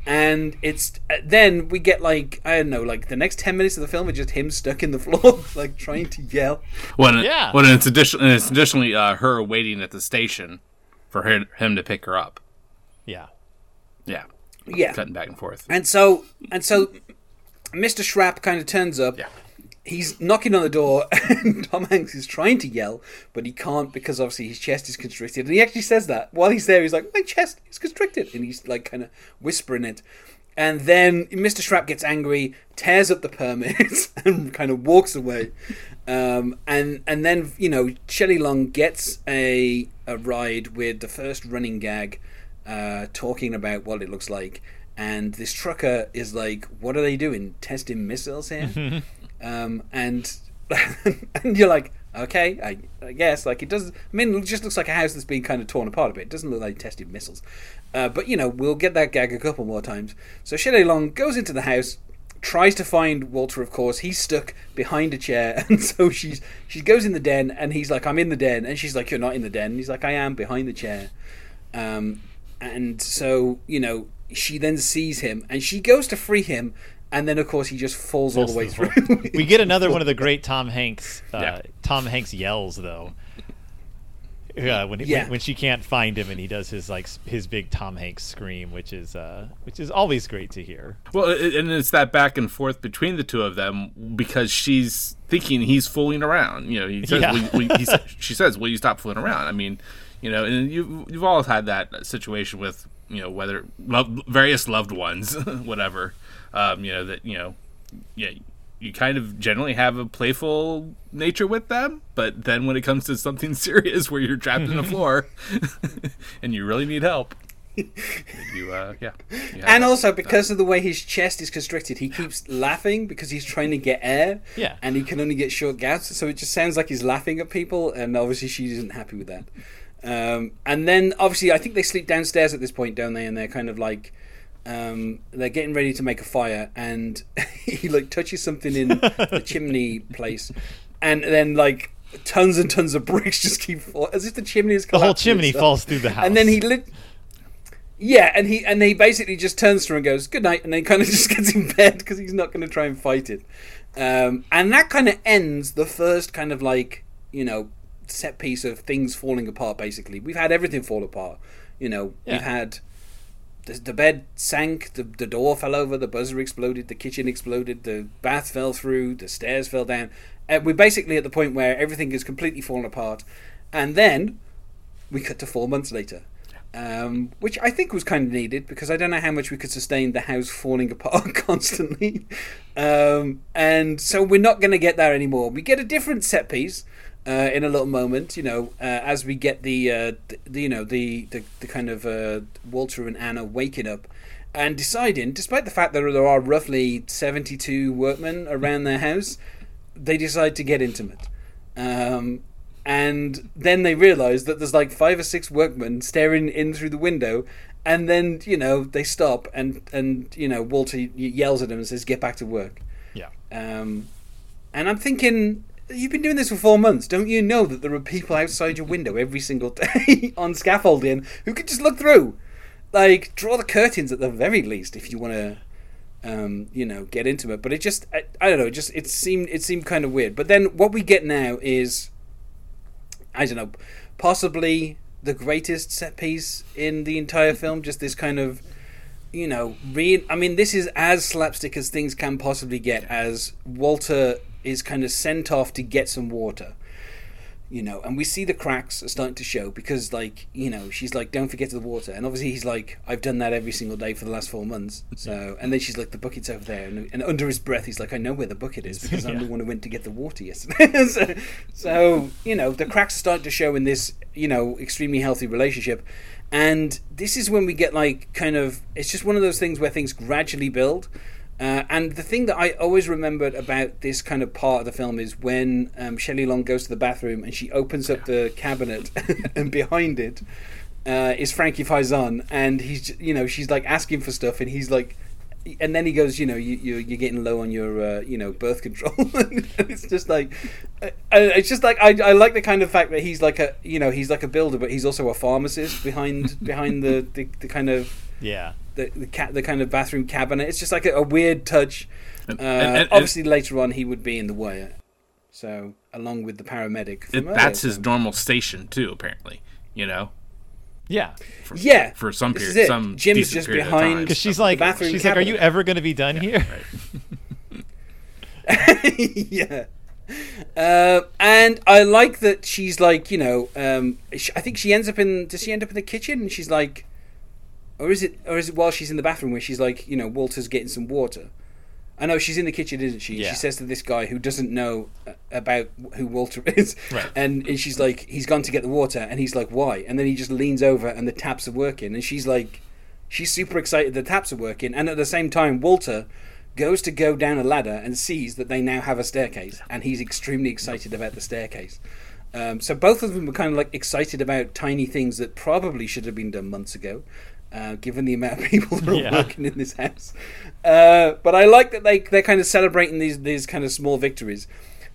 And it's then we get like, I don't know, like the next ten minutes of the film are just him stuck in the floor, like trying to yell. Well, and, yeah. well, and it's additionally, it's additionally uh, her waiting at the station for her, him to pick her up. Yeah. Yeah. Yeah, cutting back and forth, and so and so, Mister Schrapp kind of turns up. Yeah. He's knocking on the door, and Tom Hanks is trying to yell, but he can't because obviously his chest is constricted. And he actually says that while he's there, he's like, "My chest is constricted," and he's like kind of whispering it. And then Mister Schrapp gets angry, tears up the permits, and kind of walks away. Um, and and then you know, Shelley Long gets a a ride with the first running gag. Uh, talking about what it looks like, and this trucker is like, "What are they doing? Testing missiles here?" um, and and you're like, "Okay, I, I guess." Like it does. I mean, it just looks like a house that's been kind of torn apart a bit. It doesn't look like testing missiles. Uh, but you know, we'll get that gag a couple more times. So Shelley Long goes into the house, tries to find Walter, of course. He's stuck behind a chair, and so she's she goes in the den, and he's like, I'm in the den. And she's like, you're not in the den. And he's like, I am, behind the chair. Um, and so, you know, she then sees him, and she goes to free him, and then, of course, he just falls all the way through. We get another one of the great Tom Hanks uh, yeah. Tom Hanks yells, though. Uh, when, yeah. when when she can't find him, and he does his like his big Tom Hanks scream, which is uh, which is always great to hear. Well, and it's that back and forth between the two of them, because she's thinking he's fooling around. You know, he says, yeah. will, will, he, she says, "Will you stop fooling around?" I mean, you know, and you you've always had that situation with, you know, whether love, various loved ones, whatever. Um, you know that you know, yeah. You kind of generally have a playful nature with them, but then when it comes to something serious where you're trapped in the floor and you really need help, you, uh, yeah. You and also, because uh, of the way his chest is constricted, he keeps laughing because he's trying to get air, yeah. and he can only get short gasps, so it just sounds like he's laughing at people, and obviously she isn't happy with that. Um, and then, obviously, I think they sleep downstairs at this point, don't they? And they're kind of like... Um, they're getting ready to make a fire, and he like touches something in the chimney place, and then like tons and tons of bricks just keep falling as if the chimney is collapsing. The whole chimney falls through the house, and then he lit. Yeah, and he and he basically just turns to her and goes good night, and then kind of just gets in bed because he's not going to try and fight it. Um, and that kind of ends the first kind of like you know set piece of things falling apart. Basically, we've had everything fall apart. You know, yeah. we've had. The bed sank, the, the door fell over, the buzzer exploded, the kitchen exploded, the bath fell through, the stairs fell down. And we're basically at the point where everything is completely fallen apart. And then we cut to four months later, um, which I think was kind of needed because I don't know how much we could sustain the house falling apart constantly. Um, and so we're not going to get that anymore. We get a different set piece uh, in a little moment, you know, uh, as we get the, uh, the you know, the, the, the kind of uh, Walter and Anna waking up and deciding, despite the fact that there are roughly seventy-two workmen around their house, they decide to get intimate. Um, and then they realize that there's like five or six workmen staring in through the window. And then, you know, they stop and, and you know, Walter yells at them and says, get back to work. Yeah. Um, and I'm thinking... You've been doing this for four months. Don't you know that there are people outside your window every single day on scaffolding who can just look through? Like, draw the curtains at the very least if you want to, um, you know, get into it. But it just, I, I don't know, it just it seemed it seemed kind of weird. But then what we get now is, I don't know, possibly the greatest set piece in the entire film. Just this kind of, you know, re- I mean, this is as slapstick as things can possibly get as Walter... is kind of sent off to get some water, you know, and we see the cracks are starting to show because, like, you know, she's like, don't forget the water, and obviously he's like, I've done that every single day for the last four months. So, and then she's like, the bucket's over there, and, and under his breath he's like, I know where the bucket is because yeah. I'm the one who went to get the water yesterday. so, so you know, the cracks start to show in this, you know, extremely healthy relationship, and this is when we get like kind of, it's just one of those things where things gradually build. Uh, and the thing that I always remembered about this kind of part of the film is when um, Shelley Long goes to the bathroom and she opens up the cabinet and behind it uh, is Frankie Faison, and he's, you know, she's like asking for stuff, and he's like, and then he goes, you know, you, you, you're getting low on your, uh, you know, birth control. And it's just like, uh, it's just like I, I like the kind of fact that he's like a, you know, he's like a builder, but he's also a pharmacist behind behind the, the, the kind of. Yeah, the the, ca- the kind of bathroom cabinet. It's just like a, a weird touch. Uh, and, and, and, obviously, later on, he would be in The Wire, so along with the paramedic. It, that's his normal station too, apparently. You know. Yeah. For, yeah. For some period, this is it. some Jim's just period behind because she's like, she's cabinet. like, are you ever going to be done yeah, here? Right. yeah. Uh, and I like that she's like, you know, um, I think she ends up in. Does she end up in the kitchen? And she's like. Or is it? Or is it while she's in the bathroom where she's like, you know, Walter's getting some water. I know she's in the kitchen, isn't she? Yeah. She says to this guy who doesn't know about who Walter is, right. and, and she's like, he's gone to get the water, and he's like, why? And then he just leans over, and the taps are working, and she's like, she's super excited the taps are working, and at the same time, Walter goes to go down a ladder and sees that they now have a staircase, and he's extremely excited about the staircase. Um, so both of them were kind of like excited about tiny things that probably should have been done months ago. uh, given the amount of people that are yeah. working in this house. Uh, but I like that they, they're kind of celebrating these these kind of small victories.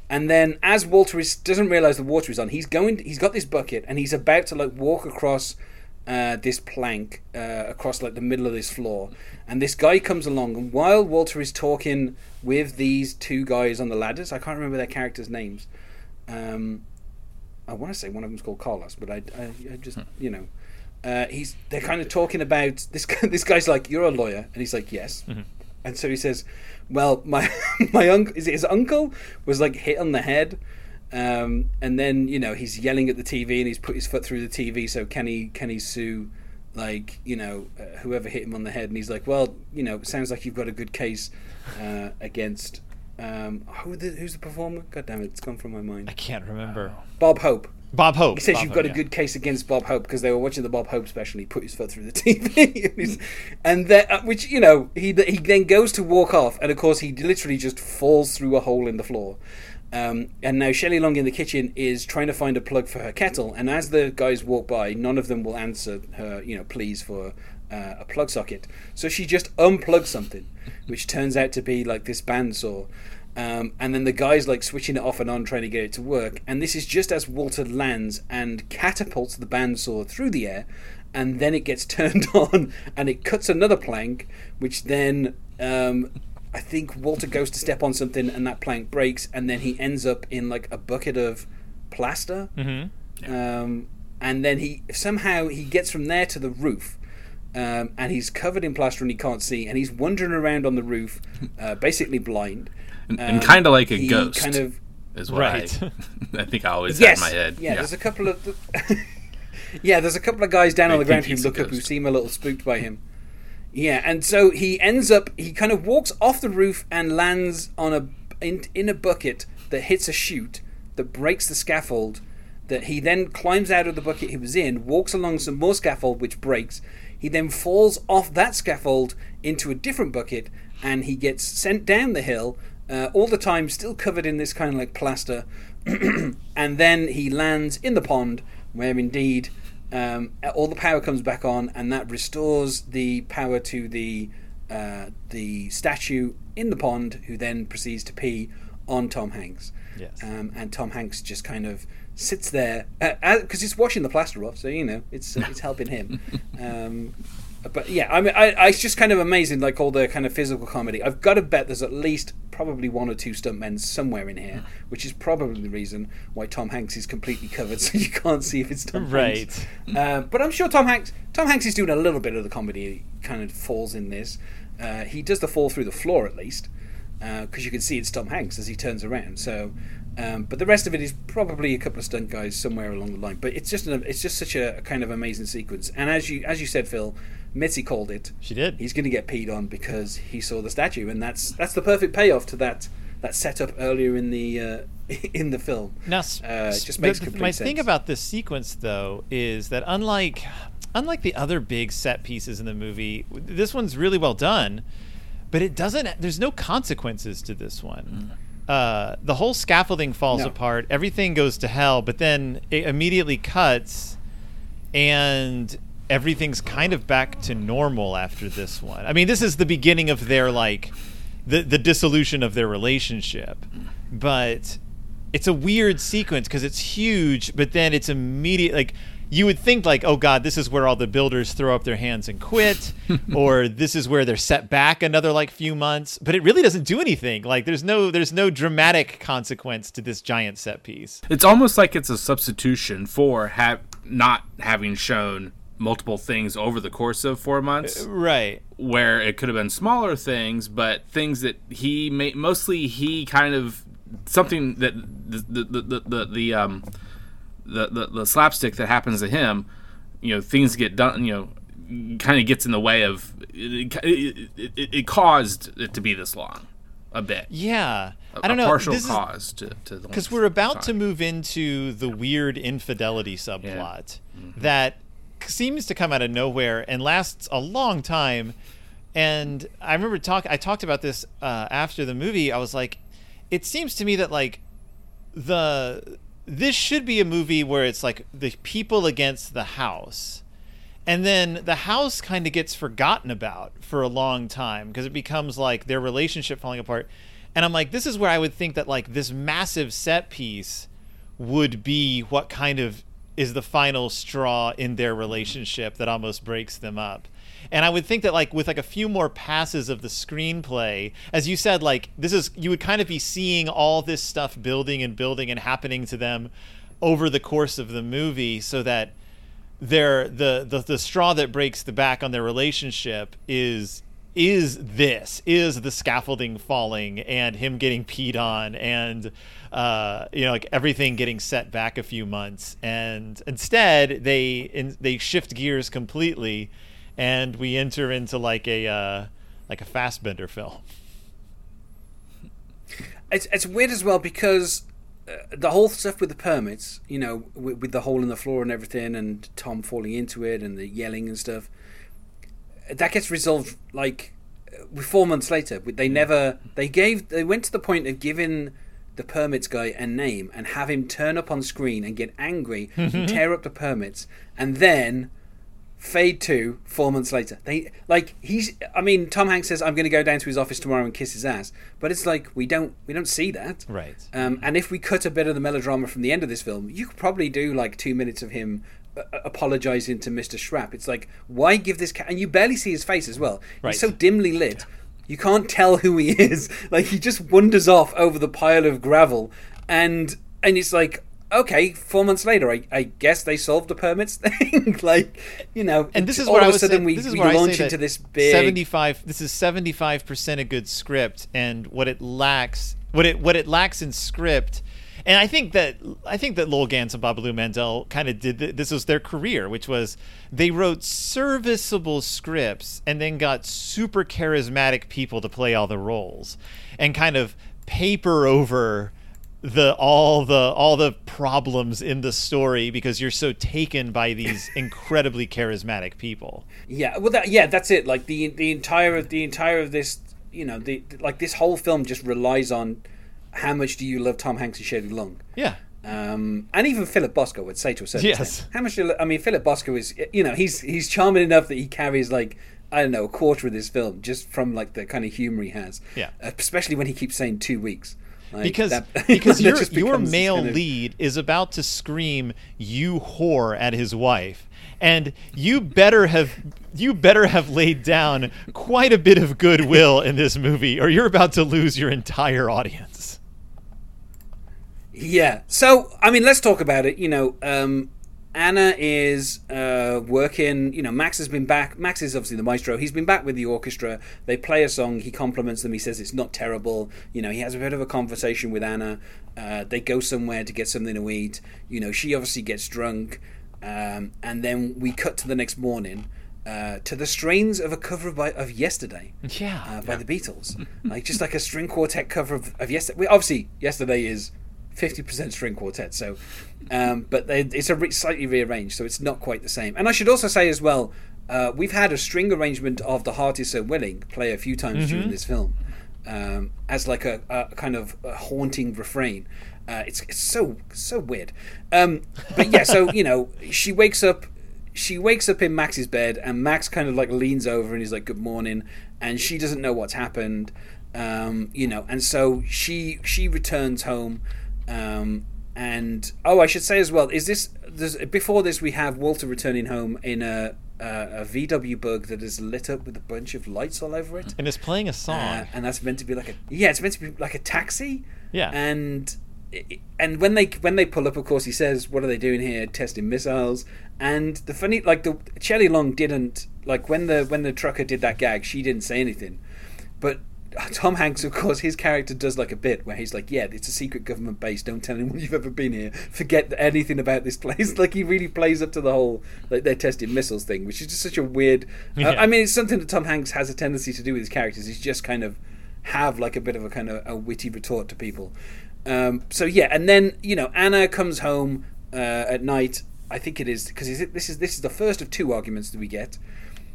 And then as Walter is, doesn't realise the water is on, he's going. He's got this bucket and he's about to like walk across uh, this plank uh, across like the middle of this floor. And this guy comes along, and while Walter is talking with these two guys on the ladders, I can't remember their characters' names. Um, I want to say one of them's called Carlos, but I, I, I just you know, uh, he's. They're kind of talking about this. Guy, this guy's like, "You're a lawyer," and he's like, "Yes." Mm-hmm. And so he says, well, my my uncle, is it his uncle, was like hit on the head. Um, and then, you know, he's yelling at the T V and he's put his foot through the T V. So can he can he sue, like, you know, uh, whoever hit him on the head? And he's like, well, you know, sounds like you've got a good case uh, against, um, who the, who's the performer? God damn it, it's gone from my mind. I can't remember. Bob Hope. Bob Hope. He says Bob you've Hope, got a yeah. good case against Bob Hope because they were watching the Bob Hope special. And he put his foot through the T V, and then, uh, which you know he he then goes to walk off, and of course he literally just falls through a hole in the floor. Um, and now Shelley Long in the kitchen is trying to find a plug for her kettle, and as the guys walk by, none of them will answer her, you know, pleas for uh, a plug socket. So she just unplugs something, which turns out to be like this bandsaw. Um, and then the guy's like switching it off and on, trying to get it to work. And this is just as Walter lands and catapults the bandsaw through the air, and then it gets turned on and it cuts another plank, which then um, I think Walter goes to step on something and that plank breaks, and then he ends up in like a bucket of plaster. Mm-hmm. Yeah. Um, and then he somehow he gets from there to the roof. Um, and he's covered in plaster and he can't see, and he's wandering around on the roof, uh, basically blind. And, and um, kind of like a ghost, kind of, is what right. I, I think I always yes, have in my head. Yeah, yeah, there's a couple of the, yeah, there's a couple of guys down I on the ground who look up, who seem a little spooked by him. Yeah, and so he ends up, he kind of walks off the roof and lands on a in, in a bucket that hits a chute that breaks the scaffold. That he then climbs out of the bucket he was in, walks along some more scaffold which breaks. He then falls off that scaffold into a different bucket, and he gets sent down the hill. Uh, all the time still covered in this kind of like plaster and then he lands in the pond where indeed um, all the power comes back on, and that restores the power to the uh, the statue in the pond, who then proceeds to pee on Tom Hanks. Yes. Um, and Tom Hanks just kind of sits there because uh, he's washing the plaster off, so you know it's uh, it's helping him. um, but yeah, I mean I, I, it's just kind of amazing, like all the kind of physical comedy. I've got to bet there's at least probably one or two stuntmen somewhere in here, which is probably the reason why Tom Hanks is completely covered, so you can't see if it's Tom right. Hanks. Uh, but I'm sure Tom Hanks, Tom Hanks is doing a little bit of the comedy. Kind of falls in this. Uh, he does the fall through the floor at least, because uh, you can see it's Tom Hanks as he turns around. So, um, but the rest of it is probably a couple of stunt guys somewhere along the line. But it's just an, it's just such a, a kind of amazing sequence. And as you as you said, Phil. Mitzi called it. She did. He's going to get peed on because he saw the statue, and that's that's the perfect payoff to that that setup earlier in the uh, in the film. Now, uh, it just makes the, complete my sense. My thing about this sequence, though, is that unlike unlike the other big set pieces in the movie, this one's really well done, but it doesn't. There's no consequences to this one. Mm. Uh, the whole scaffolding falls no. apart. Everything goes to hell, but then it immediately cuts, and everything's kind of back to normal after this one. I mean, this is the beginning of their, like, the, the dissolution of their relationship. But it's a weird sequence because it's huge, but then it's immediate. Like, you would think, like, oh, God, this is where all the builders throw up their hands and quit, or this is where they're set back another, like, few months. But it really doesn't do anything. Like, there's no there's no dramatic consequence to this giant set piece. It's almost like it's a substitution for ha- not having shown multiple things over the course of four months, right, where it could have been smaller things, but things that he made mostly he kind of something that the the the the, the um the, the the slapstick that happens to him, you know, things get done, you know, kind of gets in the way of it, it, it, it caused it to be this long a bit. Yeah, a, I don't know. A partial this cause is, to, to the because we're about time. to move into the weird infidelity subplot yeah. mm-hmm. that seems to come out of nowhere and lasts a long time. And I remember talk I talked about this uh, after the movie. I was like, it seems to me that like the this should be a movie where it's like the people against the house, And then the house kind of gets forgotten about for a long time because it becomes like their relationship falling apart. And I'm like, this is where I would think that like this massive set piece would be what kind of is the final straw in their relationship that almost breaks them up. And I would think that like with like a few more passes of the screenplay, as you said, like this is, you would kind of be seeing all this stuff building and building and happening to them over the course of the movie so that their the, the the straw that breaks the back on their relationship is is this is the scaffolding falling and him getting peed on and uh you know like everything getting set back a few months, and instead they in, they shift gears completely and we enter into like a uh like a Fassbender film. It's it's weird as well because Uh, the whole stuff with the permits, you know, with, with the hole in the floor and everything and Tom falling into it and the yelling and stuff, that gets resolved like four months later. They never, they gave, they went to the point of giving the permits guy a name and have him turn up on screen and get angry and tear up the permits and then fade to four months later. They, like, he's, I mean, Tom Hanks says, I'm going to go down to his office tomorrow and kiss his ass. But it's like, we don't we don't see that. Right. Um, and if we cut a bit of the melodrama from the end of this film, you could probably do like two minutes of him uh, apologizing to Mister Schrapp. It's like, why give this cat? And you barely see his face as well. Right. He's so dimly lit. You can't tell who he is. Like, he just wanders off over the pile of gravel. And and it's like, okay, four months later, I, I guess they solved the permits thing. Like, you know, and this is all where of I was a sudden saying, we, this is we launch into this big seventy-five. This is seventy-five percent a good script, and what it lacks, what it what it lacks in script, and I think that I think that Lowell Ganz and Babalu Mandel kind of did th- this was their career, which was they wrote serviceable scripts and then got super charismatic people to play all the roles, and kind of paper over the all the all the problems in the story because you're so taken by these incredibly charismatic people. Yeah, well, that, yeah, that's it. Like the the entire of the entire of this, you know, the like this whole film just relies on how much do you love Tom Hanks and Shelley Long. Yeah. Um, and even Philip Bosco would say to a certain yes. extent, how much do you, I mean, Philip Bosco is, you know, he's he's charming enough that he carries like, I don't know, a quarter of this film just from like the kind of humor he has. Yeah. Especially when he keeps saying two weeks. Like because that, because your, your male kind of lead is about to scream "you whore" at his wife, and you better have you better have laid down quite a bit of goodwill in this movie, or you're about to lose your entire audience. Yeah. So I mean, let's talk about it. You know, um, Anna is uh, working. You know, Max has been back. Max is obviously the maestro. He's been back with the orchestra. They play a song. He compliments them. He says it's not terrible. You know, he has a bit of a conversation with Anna. Uh, they go somewhere to get something to eat. You know, she obviously gets drunk. Um, and then we cut to the next morning uh, to the strains of a cover by, of Yesterday yeah, uh, by yeah. the Beatles. Like just like a string quartet cover of, of Yesterday. We, obviously, Yesterday is fifty percent string quartet, so um, but they, it's a re- slightly rearranged, so it's not quite the same. And I should also say as well, uh, we've had a string arrangement of The Heart Is So Willing play a few times mm-hmm. during this film um, as like a, a kind of a haunting refrain. Uh, it's, it's so so weird. Um, but yeah, so you know, she wakes up she wakes up in Max's bed, and Max kind of like leans over and he's like, good morning, and she doesn't know what's happened, um, you know, and so she she returns home. Um, and oh, I should say as well, is this, this before this we have Walter returning home in a, a a V W bug that is lit up with a bunch of lights all over it, and it's playing a song, uh, and that's meant to be like a yeah, it's meant to be like a taxi, yeah, and and when they when they pull up, of course, he says, "What are they doing here? Testing missiles." And the funny, like the Shelley Long didn't like when the when the trucker did that gag, she didn't say anything, but Tom Hanks, of course, his character does like a bit where he's like, yeah, it's a secret government base, don't tell anyone you've ever been here, forget anything about this place. Like he really plays up to the whole like they're testing missiles thing, which is just such a weird yeah. uh, I mean, it's something that Tom Hanks has a tendency to do with his characters, is just kind of have like a bit of a kind of a witty retort to people. Um, so yeah, and then you know, Anna comes home uh, at night, I think it is, because this is this is the first of two arguments that we get.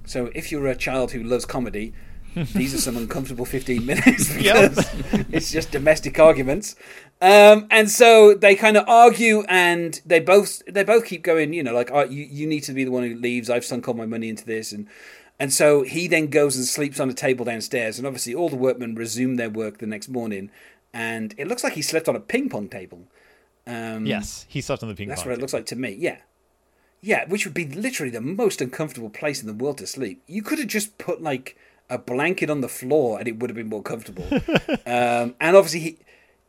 So if you're a child who loves comedy, These are some uncomfortable fifteen minutes because yep. it's just domestic arguments. Um, and so they kind of argue, and they both they both keep going, you know, like, oh, you, you need to be the one who leaves. I've sunk all my money into this. And and so he then goes and sleeps on a table downstairs. And obviously all the workmen resume their work the next morning. And it looks like he slept on a ping pong table. Um, yes, he slept on the ping pong table. That's what it looks like to me, yeah. Yeah, which would be literally the most uncomfortable place in the world to sleep. You could have just put, like, a blanket on the floor and it would have been more comfortable. um, and obviously he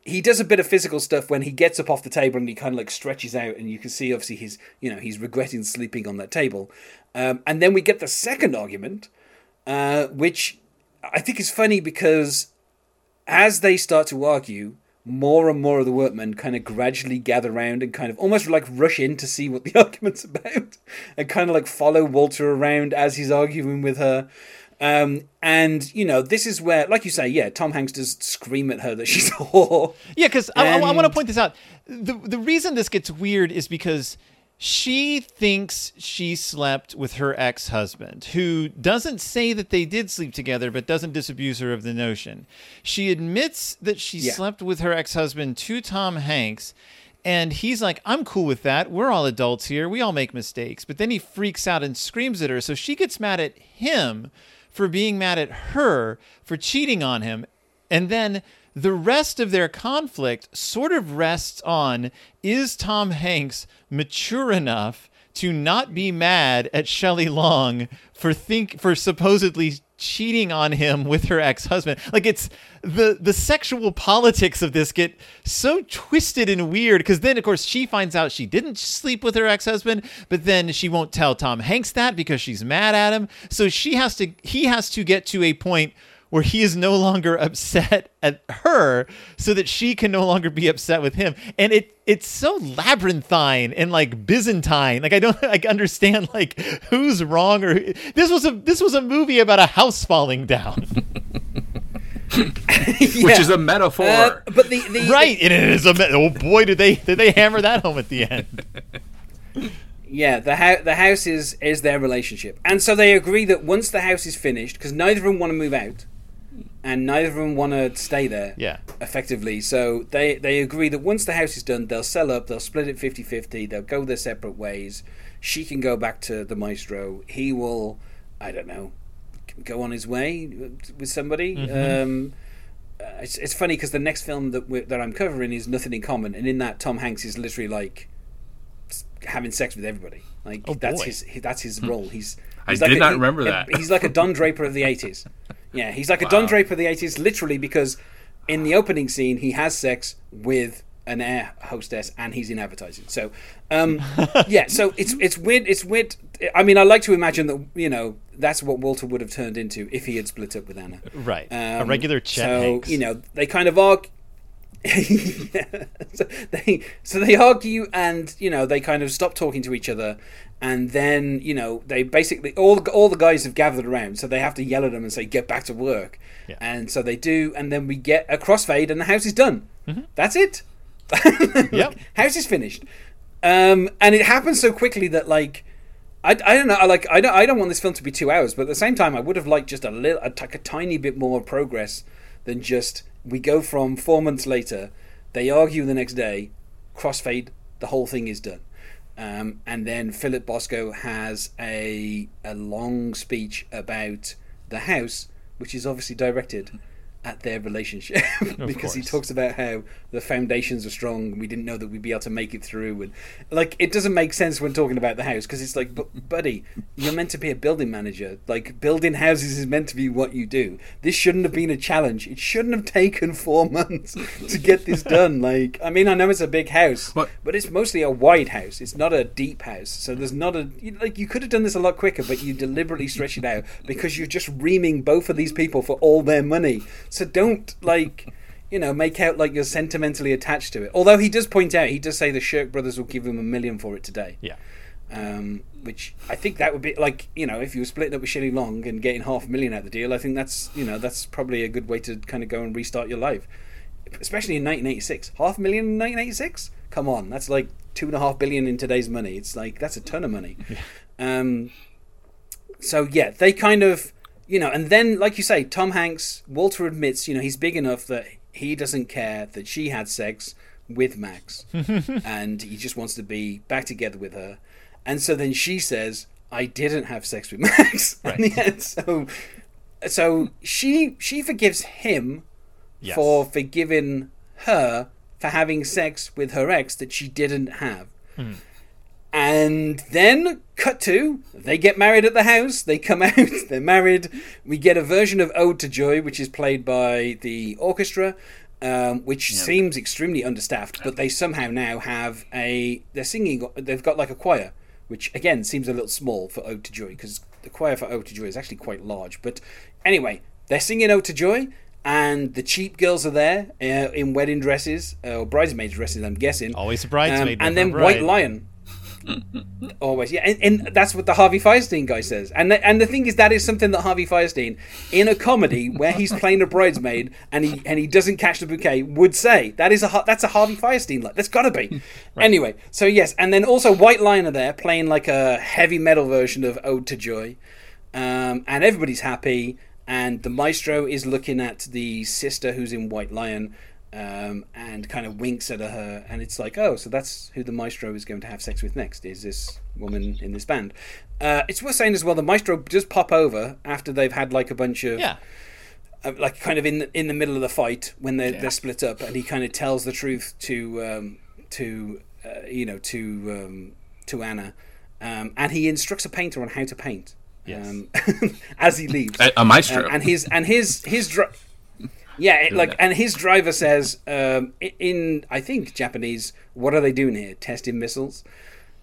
he does a bit of physical stuff when he gets up off the table and he kind of, like, stretches out, and you can see, obviously, he's, you know, he's regretting sleeping on that table. Um, and then we get the second argument, uh, which I think is funny because as they start to argue, more and more of the workmen kind of gradually gather around and kind of almost like rush in to see what the argument's about and kind of like follow Walter around as he's arguing with her. Um, and, you know, this is where, like you say, yeah, Tom Hanks does scream at her that she's a whore. Yeah, because and... I, I want to point this out. The, the reason this gets weird is because she thinks she slept with her ex-husband, who doesn't say that they did sleep together, but doesn't disabuse her of the notion. She admits that she yeah. slept with her ex-husband to Tom Hanks, and he's like, I'm cool with that. We're all adults here. We all make mistakes. But then he freaks out and screams at her, so she gets mad at him for being mad at her for cheating on him. And then the rest of their conflict sort of rests on, is Tom Hanks mature enough to not be mad at Shelley Long for think for supposedly cheating on him with her ex-husband? Like, it's the the sexual politics of this get so twisted and weird, because then of course she finds out she didn't sleep with her ex-husband, but then she won't tell Tom Hanks that because she's mad at him. So she has to he has to get to a point where he is no longer upset at her so that she can no longer be upset with him. And it it's so labyrinthine and like Byzantine. Like, I don't like understand like who's wrong or who. This was a this was a movie about a house falling down. yeah. Which is a metaphor. Uh, but the, the Right, the, and it is a me- oh boy did they did they hammer that home at the end. Yeah, the, ho- the house is is their relationship. And so they agree that once the house is finished, because neither of them want to move out, and neither of them want to stay there, yeah. effectively. So they, they agree that once the house is done, they'll sell up, they'll split it fifty-fifty, they'll go their separate ways. She can go back to the maestro. He will, I don't know, go on his way with somebody. Mm-hmm. Um, it's, it's funny because the next film that we're, that I'm covering is Nothing in Common, and in that, Tom Hanks is literally like having sex with everybody. Like, oh, that's boy. his that's his role. He's, he's I like did a, not remember he, that. He's like a Don Draper of the eighties. Yeah, he's like a wow. Don Draper of the eighties, literally, because in the opening scene, he has sex with an air hostess, and he's in advertising. So, um, yeah, so it's it's weird. It's weird. I mean, I like to imagine that, you know, that's what Walter would have turned into if he had split up with Anna. Right. Um, a regular Chet So, Hanks. You know, they kind of argue. yeah. so, they, so they argue, and, you know, they kind of stop talking to each other. And then, you know, they basically, all, all the guys have gathered around, so they have to yell at them and say, get back to work. Yeah. And so they do, and then we get a crossfade, and the house is done. Mm-hmm. That's it. like, yep. House is finished. Um, and it happens so quickly that, like, I, I don't know, like, I don't, I don't want this film to be two hours, but at the same time, I would have liked just a little, a, like a tiny bit more progress than just, we go from four months later, they argue the next day, crossfade, the whole thing is done. Um, and then Philip Bosco has a a long speech about the house, which is obviously directed at their relationship because he talks about how the foundations are strong. We didn't know that we'd be able to make it through, and like it doesn't make sense when talking about the house because it's like, but buddy, you're meant to be a building manager. Like, building houses is meant to be what you do. This shouldn't have been a challenge. It shouldn't have taken four months to get this done. Like, I mean, I know it's a big house, but, but it's mostly a wide house. It's not a deep house, so there's not a like. You could have done this a lot quicker, but you deliberately stretch it out because you're just reaming both of these people for all their money. So don't, like, you know, make out like you're sentimentally attached to it. Although he does point out, he does say the Shirk brothers will give him a million for it today. Yeah. Um, which I think that would be, like, you know, if you were splitting up with Shelley Long and getting half a million out of the deal, I think that's, you know, that's probably a good way to kind of go and restart your life. Especially in nineteen eighty-six. Half a million in nineteen eighty-six? Come on, that's like two and a half billion in today's money. It's like, that's a ton of money. Yeah. Um, so, yeah, they kind of... you know, and then, like you say, Tom Hanks, Walter admits, you know, he's big enough that he doesn't care that she had sex with Max. And he just wants to be back together with her. And so then she says, I didn't have sex with Max. Right. And yeah, so so she she forgives him yes. for forgiving her for having sex with her ex that she didn't have. Mm. And then, cut to, they get married at the house, they come out, they're married, we get a version of Ode to Joy, which is played by the orchestra, um, which yep. seems extremely understaffed, but they somehow now have a, they're singing, they've got like a choir, which again seems a little small for Ode to Joy, because the choir for Ode to Joy is actually quite large, but anyway, they're singing Ode to Joy, and the cheap girls are there uh, in wedding dresses, uh, or bridesmaids dresses, I'm guessing. Always a bridesmaid. Um, and then White Lion. Always, yeah, and, and that's what the Harvey Fierstein guy says, and the, and the thing is that is something that Harvey Fierstein, in a comedy where he's playing a bridesmaid and he and he doesn't catch the bouquet, would say that is a that's a Harvey Fierstein line. That's got to be. Right. Anyway, so yes, and then also White Lion are there playing like a heavy metal version of Ode to Joy, um, and everybody's happy, and the maestro is looking at the sister who's in White Lion. Um, and kind of winks at her, and it's like, oh, so that's who the maestro is going to have sex with next, is this woman in this band. Uh, it's worth saying as well, the maestro does pop over after they've had like a bunch of yeah. uh, like kind of in the, in the middle of the fight when they're, yeah. they're split up, and he kind of tells the truth to um, to uh, you know to um, to Anna, um, and he instructs a painter on how to paint yes. um, as he leaves, a, a maestro, um, and his and his his dr- Yeah, it, like, and his driver says, um, in, I think, Japanese, what are they doing here? Testing missiles?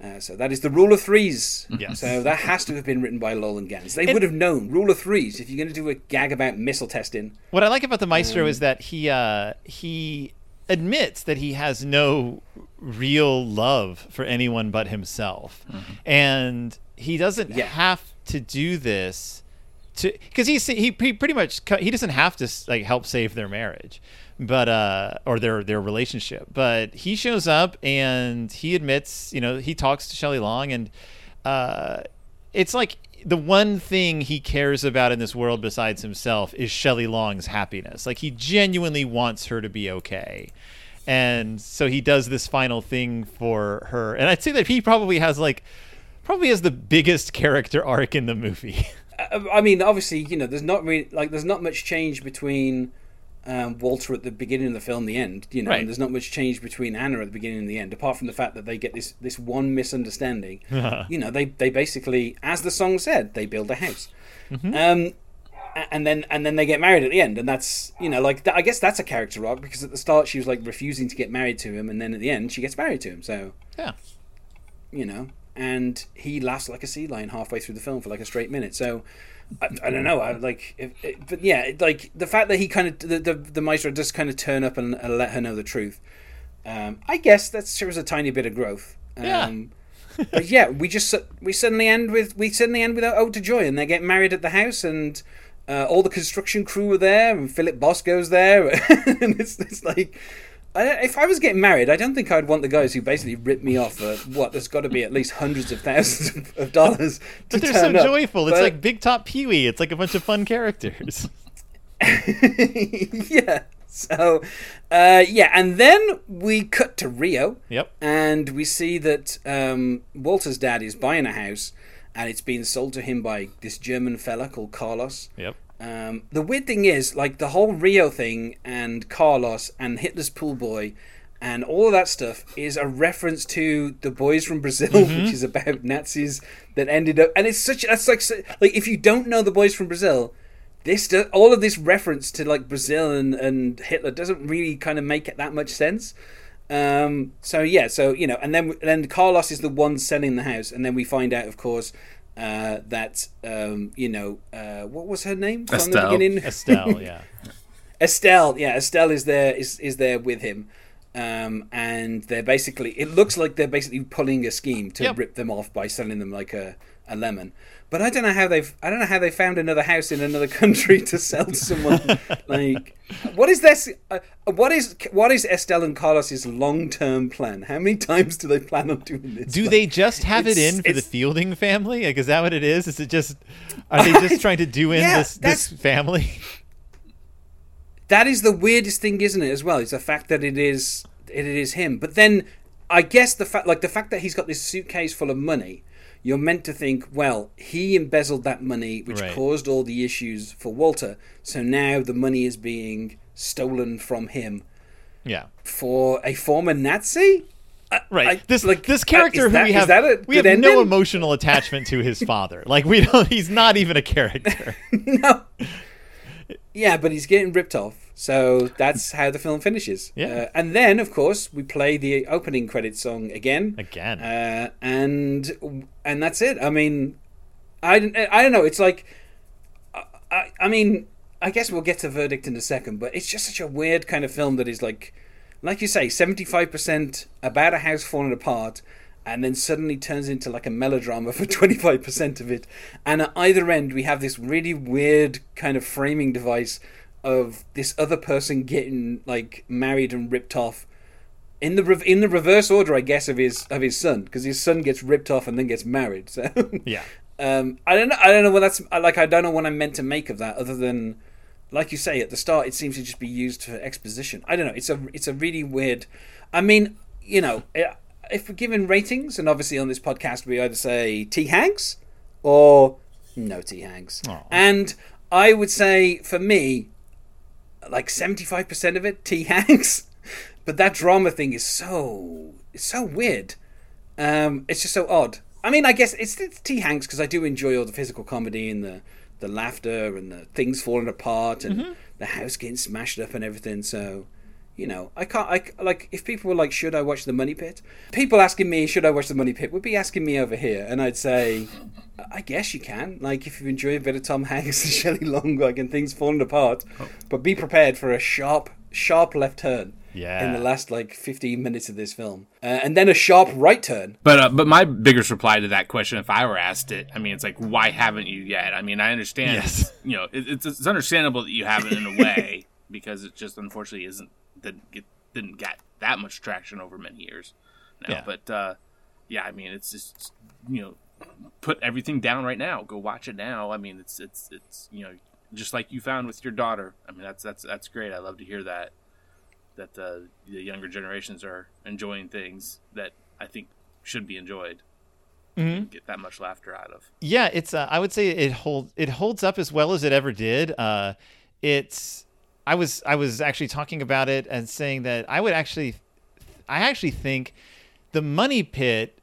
Uh, so that is the rule of threes. Yes. So that has to have been written by Lowell Ganz. They it, would have known, rule of threes, if you're going to do a gag about missile testing. What I like about the maestro um, is that he uh, he admits that he has no real love for anyone but himself. Mm-hmm. And he doesn't yeah. have to do this. Because he he pretty much he doesn't have to like help save their marriage, but uh, or their their relationship. But he shows up and he admits, you know, he talks to Shelley Long, and uh, it's like the one thing he cares about in this world besides himself is Shelley Long's happiness. Like he genuinely wants her to be okay, and so he does this final thing for her. And I'd say that he probably has like probably has the biggest character arc in the movie. I mean, obviously, you know, there's not really like there's not much change between um, Walter at the beginning of the film and the end, you know, right. and there's not much change between Anna at the beginning and the end, apart from the fact that they get this, this one misunderstanding. Uh-huh. You know, they they basically, as the song said, they build a house, mm-hmm. um, and then and then they get married at the end, and that's you know, like th- I guess that's a character arc because at the start she was like refusing to get married to him, and then at the end she gets married to him. So yeah, you know. And he laughs like a sea lion halfway through the film for like a straight minute. So I, I don't know. I like, if, it, but yeah, like the fact that he kind of the the, the maestro just kind of turn up and, and let her know the truth. Um, I guess that shows a tiny bit of growth. Um, yeah. But yeah, we just we suddenly end with we suddenly end with Ode to Joy, and they get married at the house, and uh, all the construction crew are there, and Philip Bosco's there, and it's it's like. I, if I was getting married, I don't think I'd want the guys who basically ripped me off for what there's got to be at least hundreds of thousands of, of dollars. To but they're turn so up. Joyful. But... It's like Big Top Pee Wee. It's like a bunch of fun characters. yeah. So, uh, yeah, and then we cut to Rio. Yep. And we see that um, Walter's dad is buying a house, and it's being sold to him by this German fella called Carlos. Yep. Um, the weird thing is, like, the whole Rio thing and Carlos and Hitler's Pool Boy and all of that stuff is a reference to The Boys from Brazil, mm-hmm. which is about Nazis that ended up... And it's such... That's like, like if you don't know The Boys from Brazil, this all of this reference to, like, Brazil and, and Hitler doesn't really kind of make it that much sense. Um, so, yeah, so, you know, and then, and then Carlos is the one selling the house, and then we find out, of course... Uh, that, um, you know, uh, what was her name from Estelle. the beginning? Estelle, yeah. Estelle, yeah. Estelle is there, is, is there with him. Um, and they're basically, it looks like they're basically pulling a scheme to yep. rip them off by selling them like a, a lemon. But I don't know how they've I don't know how they found another house in another country to sell to someone. Like, what is this? Uh, what is what is Estelle and Carlos's long term plan? How many times do they plan on doing this? Do like, they just have it in for the Fielding family? Like, is that what it is? Is it just are they just I, trying to do in yeah, this this family? That is the weirdest thing, isn't it? As well, it's the fact that it is it is him. But then I guess the fact like the fact that he's got this suitcase full of money. You're meant to think, well, he embezzled that money, which right. caused all the issues for Walter. So now the money is being stolen from him. Yeah. For a former Nazi? I, right. I, this like, this character who that, we have, we have ending? no emotional attachment to his father. Like, we don't, he's not even a character. No. Yeah, but he's getting ripped off. So that's how the film finishes. Yeah. Uh, and then, of course, we play the opening credits song again. Again. Uh, and and that's it. I mean, I, I don't know. It's like, I, I mean, I guess we'll get to verdict in a second, but it's just such a weird kind of film that is like, like you say, seventy-five percent about a house falling apart and then suddenly turns into like a melodrama for twenty-five percent of it. And at either end, we have this really weird kind of framing device of this other person getting like married and ripped off in the re- in the reverse order, I guess, of his of his son, because his son gets ripped off and then gets married. So yeah, um, I don't know. I don't know what that's like. I don't know what I'm meant to make of that, other than, like you say, at the start, it seems to just be used for exposition. I don't know. It's a it's a really weird. I mean, you know, if we're given ratings, and obviously on this podcast we either say T Hanks or no T Hanks, oh. and I would say for me, like seventy-five percent of it, T Hanks. But that drama thing is so, it's so weird. Um, it's just so odd. I mean, I guess it's, it's T Hanks because I do enjoy all the physical comedy and the, the laughter and the things falling apart and mm-hmm. the house getting smashed up and everything. So, you know, I can't, I, like, if people were like, should I watch The Money Pit? People asking me, should I watch The Money Pit, would be asking me over here. And I'd say, I guess you can. Like, if you enjoy a bit of Tom Hanks and Shelley Long, like, and things falling apart. Oh. But be prepared for a sharp, sharp left turn yeah. in the last, like, fifteen minutes of this film. Uh, and then a sharp right turn. But uh, but my biggest reply to that question, if I were asked it, I mean, it's like, why haven't you yet? I mean, I understand, yes. you know, it, it's, it's understandable that you haven't in a way, because it just, unfortunately, isn't, didn't get, didn't get that much traction over many years now. Yeah. But, uh, yeah, I mean, it's just, you know, put everything down right now. Go watch it now. I mean, it's it's it's you know, just like you found with your daughter. I mean, that's that's that's great. I love to hear that that uh, the younger generations are enjoying things that I think should be enjoyed. Mm-hmm. Get that much laughter out of. Yeah, it's. Uh, I would say it hold it holds up as well as it ever did. Uh, it's. I was I was actually talking about it and saying that I would actually, I actually think, The Money Pit,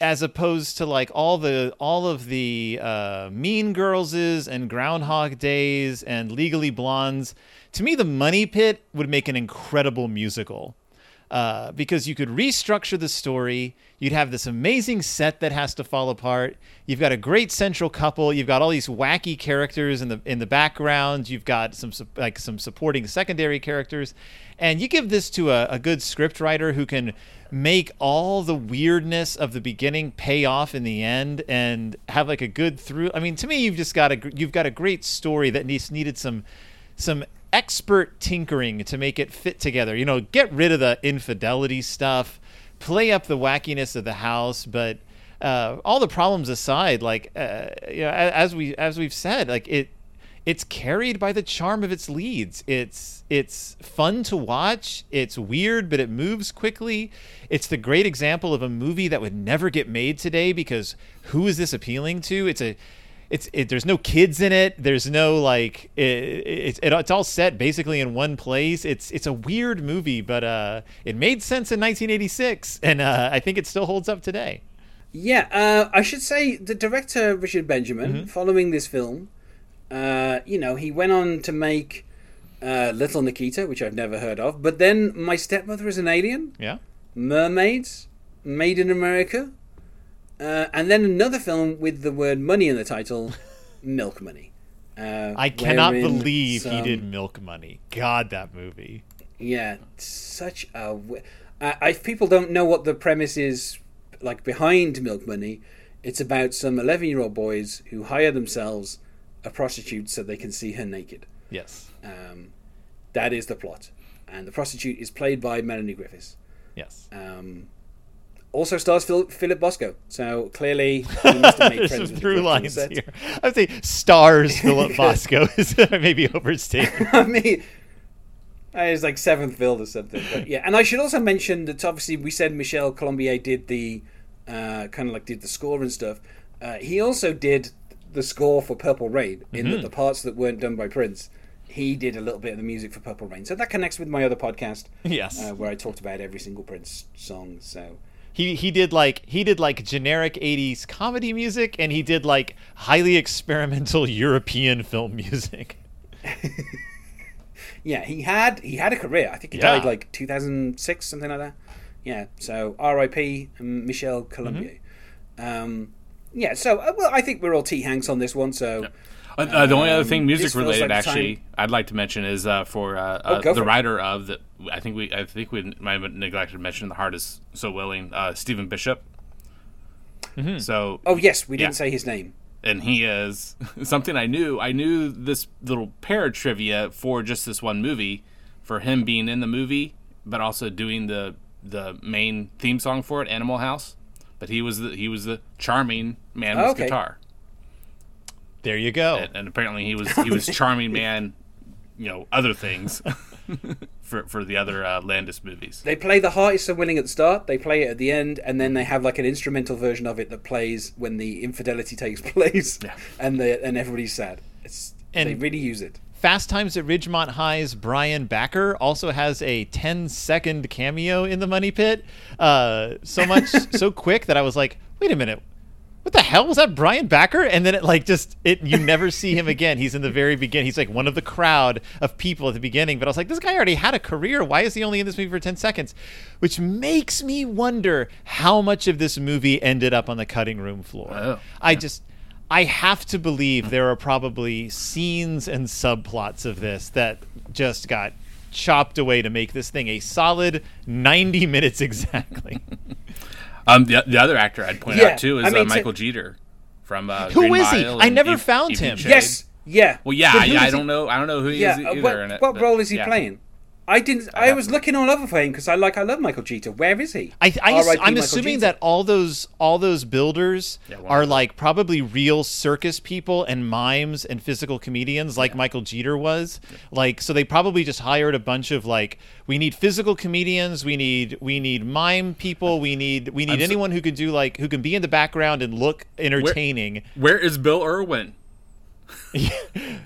as opposed to like all the all of the uh, Mean Girlses and Groundhog Days and Legally Blondes, to me, The Money Pit would make an incredible musical, uh, because you could restructure the story. You'd have this amazing set that has to fall apart. You've got a great central couple. You've got all these wacky characters in the in the background. You've got some like some supporting secondary characters, and you give this to a, a good script writer who can make all the weirdness of the beginning pay off in the end and have like a good through. I mean, to me, you've just got a you've got a great story that needs needed some some expert tinkering to make it fit together. You know, get rid of the infidelity stuff, play up the wackiness of the house, but uh, all the problems aside, like uh, you know, as we as we've said, like it it's carried by the charm of its leads. It's it's fun to watch. It's weird, but it moves quickly. It's the great example of a movie that would never get made today because who is this appealing to? It's a it's it, there's no kids in it. There's no like it, it, it it's all set basically in one place. It's it's a weird movie, but uh, it made sense in nineteen eighty-six, and uh, I think it still holds up today. Yeah, uh, I should say the director Richard Benjamin, mm-hmm. following this film. Uh, you know, he went on to make uh, Little Nikita, which I've never heard of. But then My Stepmother is an Alien. Yeah. Mermaids. Made in America. Uh, and then another film with the word money in the title, Milk Money. Uh, I cannot believe some... he did Milk Money. God, that movie. Yeah. Such a... Uh, if people don't know what the premise is like behind Milk Money, It's about some eleven-year-old boys who hire themselves a prostitute so they can see her naked. Yes. Um, that is the plot. And the prostitute is played by Melanie Griffiths. Yes. Um, also stars Phil- Philip Bosco. So clearly he must have made friends with through lines here. I would say stars Philip Bosco is maybe overstated. I mean, it's like seventh build or something. But yeah, and I should also mention that obviously we said Michel Colombier did the uh, kind of like did the score and stuff. Uh, he also did the score for Purple Rain in mm-hmm. the, the parts that weren't done by Prince. He did a little bit of the music for Purple Rain. So that connects with my other podcast. Yes. Uh, where I talked about every single Prince song. So he he did like he did like generic eighties comedy music, and he did like highly experimental European film music. Yeah, he had he had a career. I think he yeah. died like two thousand six, something like that. Yeah. So R I P Michel Colombier. Mm-hmm. Um, yeah, so well, I think we're all T Hanks on this one, so yeah. Uh, the only other thing music um, related, like actually, time. I'd like to mention is uh, for uh, oh, uh, the for writer it. of the. I think we I think we might have neglected to mention The Heart Is So Willing, uh, Stephen Bishop. Mm-hmm. So. Oh yes, we yeah. didn't say his name. And he is something I knew. I knew this little pair trivia for just this one movie, for him being in the movie, but also doing the the main theme song for it, Animal House. But he was the, he was the charming man oh, with okay. guitar. There you go. And, and apparently he was he was charming man, you know, other things for for the other uh, Landis movies. They play The Heart Is So Willing at the start, they play it at the end, and then they have like an instrumental version of it that plays when the infidelity takes place, yeah. and they, and everybody's sad. It's and they really use it. Fast Times at Ridgemont High's Brian Backer also has a ten-second cameo in The Money Pit. Uh, so much, so quick that I was like, wait a minute. What the hell was that, Brian Backer? And then it like just it you never see him again. He's in the very beginning. He's like one of the crowd of people at the beginning. But I was like, this guy already had a career. Why is he only in this movie for ten seconds? Which makes me wonder how much of this movie ended up on the cutting room floor. Oh, I yeah. just I have to believe there are probably scenes and subplots of this that just got chopped away to make this thing a solid ninety minutes exactly. Um, the, the other actor I'd point yeah. out too is I mean, uh, Michael to... Jeter from uh, who Green is he? Mile I never e- found e- him. E- yes, yeah. Well, yeah, I, I don't he? know. I don't know who he yeah. is either. What, in it, what but, role is he yeah. playing? I didn't. I, I was looking all over for him because I like. I love Michael Jeter. Where is he? I, I, I'm Michael assuming Jeter. that all those all those builders yeah, are like probably real circus people and mimes and physical comedians, like yeah. Michael Jeter was. Yeah. Like, so they probably just hired a bunch of like, we need physical comedians, we need we need mime people, we need we need I'm anyone so, who can do like who can be in the background and look entertaining. Where, where is Bill Irwin?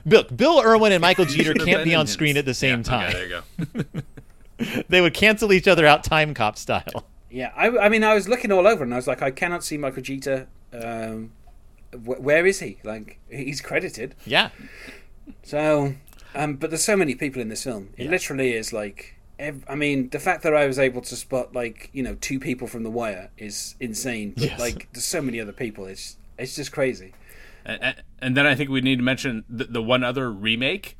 Bill, Bill Irwin and Michael Jeter can't be on screen at the same yeah, time. Okay, there you go. They would cancel each other out, Time Cop style. Yeah, I, I mean, I was looking all over, and I was like, I cannot see Michael Jeter. Um, wh- where is he? Like, he's credited. Yeah. So, um, but there's so many people in this film. It yeah. literally is like, ev- I mean, the fact that I was able to spot like, you know, two people from The Wire is insane. But yes. like, there's so many other people. It's it's just crazy. And, and then I think we need to mention the, the one other remake.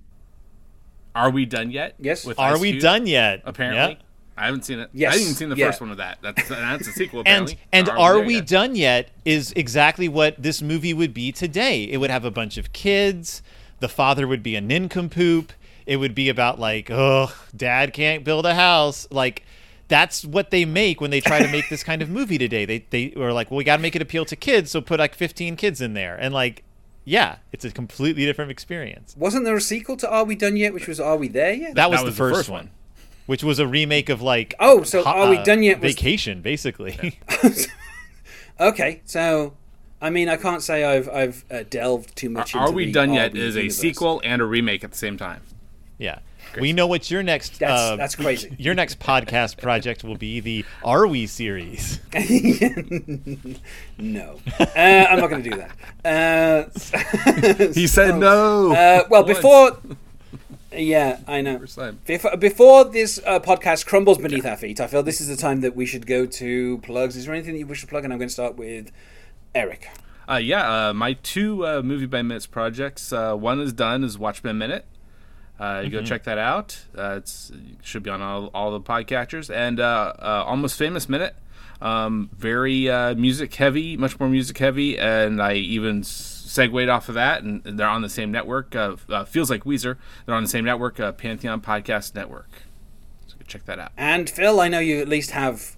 Are We Done Yet? Yes. With Are Ice We Cube, Done Yet? Apparently. Yeah. I haven't seen it. Yes. I haven't even seen the yeah. first one of that. That's, that's a sequel, apparently. and and Are, Are We, we Done, Done Yet is exactly what this movie would be today. It would have a bunch of kids. The father would be a nincompoop. It would be about like, oh, dad can't build a house. Like, that's what they make when they try to make this kind of movie today. They they were like, well, we got to make it appeal to kids, so put like fifteen kids in there. And like, yeah, it's a completely different experience. Wasn't there a sequel to Are We Done Yet, which was Are We There Yet? That was, that was the, first the first one, which was a remake of like oh, so Are uh, We Done Yet? Was... Vacation, basically. Yeah. Okay, so I mean, I can't say I've I've uh, delved too much. Are, into Are We the Done Yet is universe. A sequel and a remake at the same time. Yeah. We know what your next that's, uh, that's crazy. Your next podcast project will be the Are We series. No, uh, I'm not going to do that. Uh, he so, said no. Uh, well, Once. before, yeah, I know. Before, before this uh, podcast crumbles beneath yeah. our feet, I feel this is the time that we should go to plugs. Is there anything that you wish to plug? And I'm going to start with Eric. Uh, yeah, uh, my two uh, movie by minutes projects. Uh, one is done is Watchmen Minute. Uh, you mm-hmm. go check that out. Uh, it's, it should be on all, all the podcatchers. And uh, uh, Almost Famous Minute. Um, very uh, music heavy, much more music heavy. And I even segued off of that. And they're on the same network. Uh, uh, feels like Weezer. They're on the same network, uh, Pantheon Podcast Network. So go check that out. And Phil, I know you at least have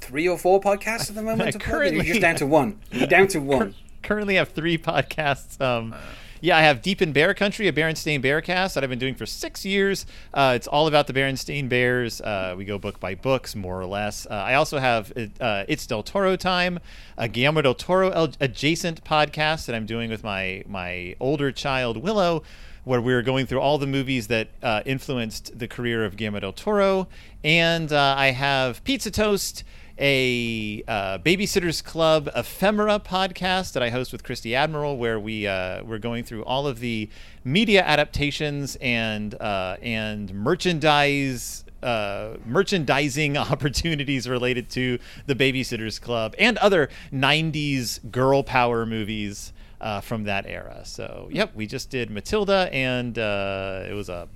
three or four podcasts at the moment. Currently, you're just down to one. You're down to one. Currently have three podcasts. Um, uh, Yeah, I have Deep in Bear Country, a Berenstain Bearcast that I've been doing for six years. Uh, it's all about the Berenstain Bears. Uh, we go book by books, more or less. Uh, I also have uh, It's Del Toro Time, a Guillermo del Toro adjacent podcast that I'm doing with my my older child, Willow, where we were going through all the movies that uh, influenced the career of Guillermo del Toro. And uh, I have Pizza Toast, a uh, Babysitter's Club ephemera podcast that I host with Christy Admiral, where we uh, we're going through all of the media adaptations and uh, and merchandise uh, merchandising opportunities related to the Babysitter's Club and other nineties girl power movies uh, from that era. So, yep, we just did Matilda, and uh, it was a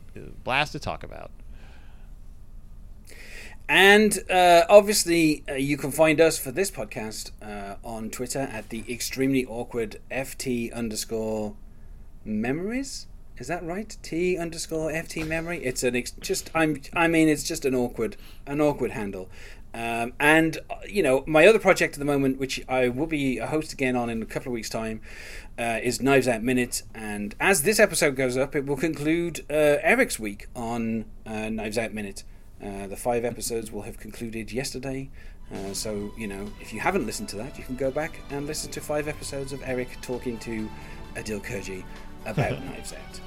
blast to talk about. And uh, obviously, uh, you can find us for this podcast uh, on Twitter at the extremely awkward F T underscore memories. Is that right? T underscore F T memory. It's an ex- just I'm I mean it's just an awkward an awkward handle. Um, and you know, my other project at the moment, which I will be a host again on in a couple of weeks' time, uh, is Knives Out Minute. And as this episode goes up, it will conclude uh, Eric's week on uh, Knives Out Minute. Uh, the five episodes will have concluded yesterday, uh, so you know, if you haven't listened to that, you can go back and listen to five episodes of Eric talking to Adil Kurji about Knives Out.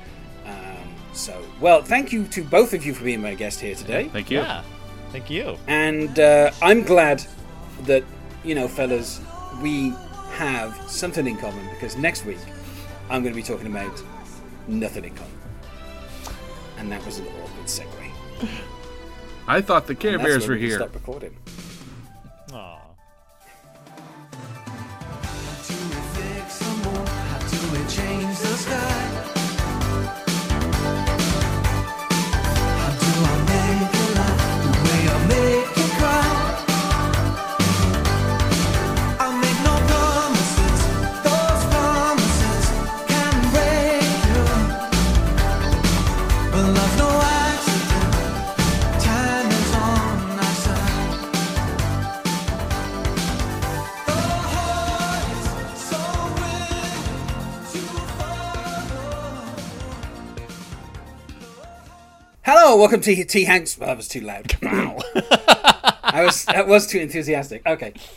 Um, so, well, thank you to both of you for being my guest here today. Thank you. Yeah, thank you. And uh, I'm glad that, you know, fellas, we have something in common, because next week I'm going to be talking about Nothing in Common, and that was an awkward segue. I thought the Care Bears were here. Stop recording. Aww. How do we fix the moon? How do we change the sky? How do I make it laugh the way I make it cry? I make no promises. Those promises can break you. But love no I. Hello, welcome to T Hanks. Well, that was too loud. Wow. I was, that was too enthusiastic. Okay.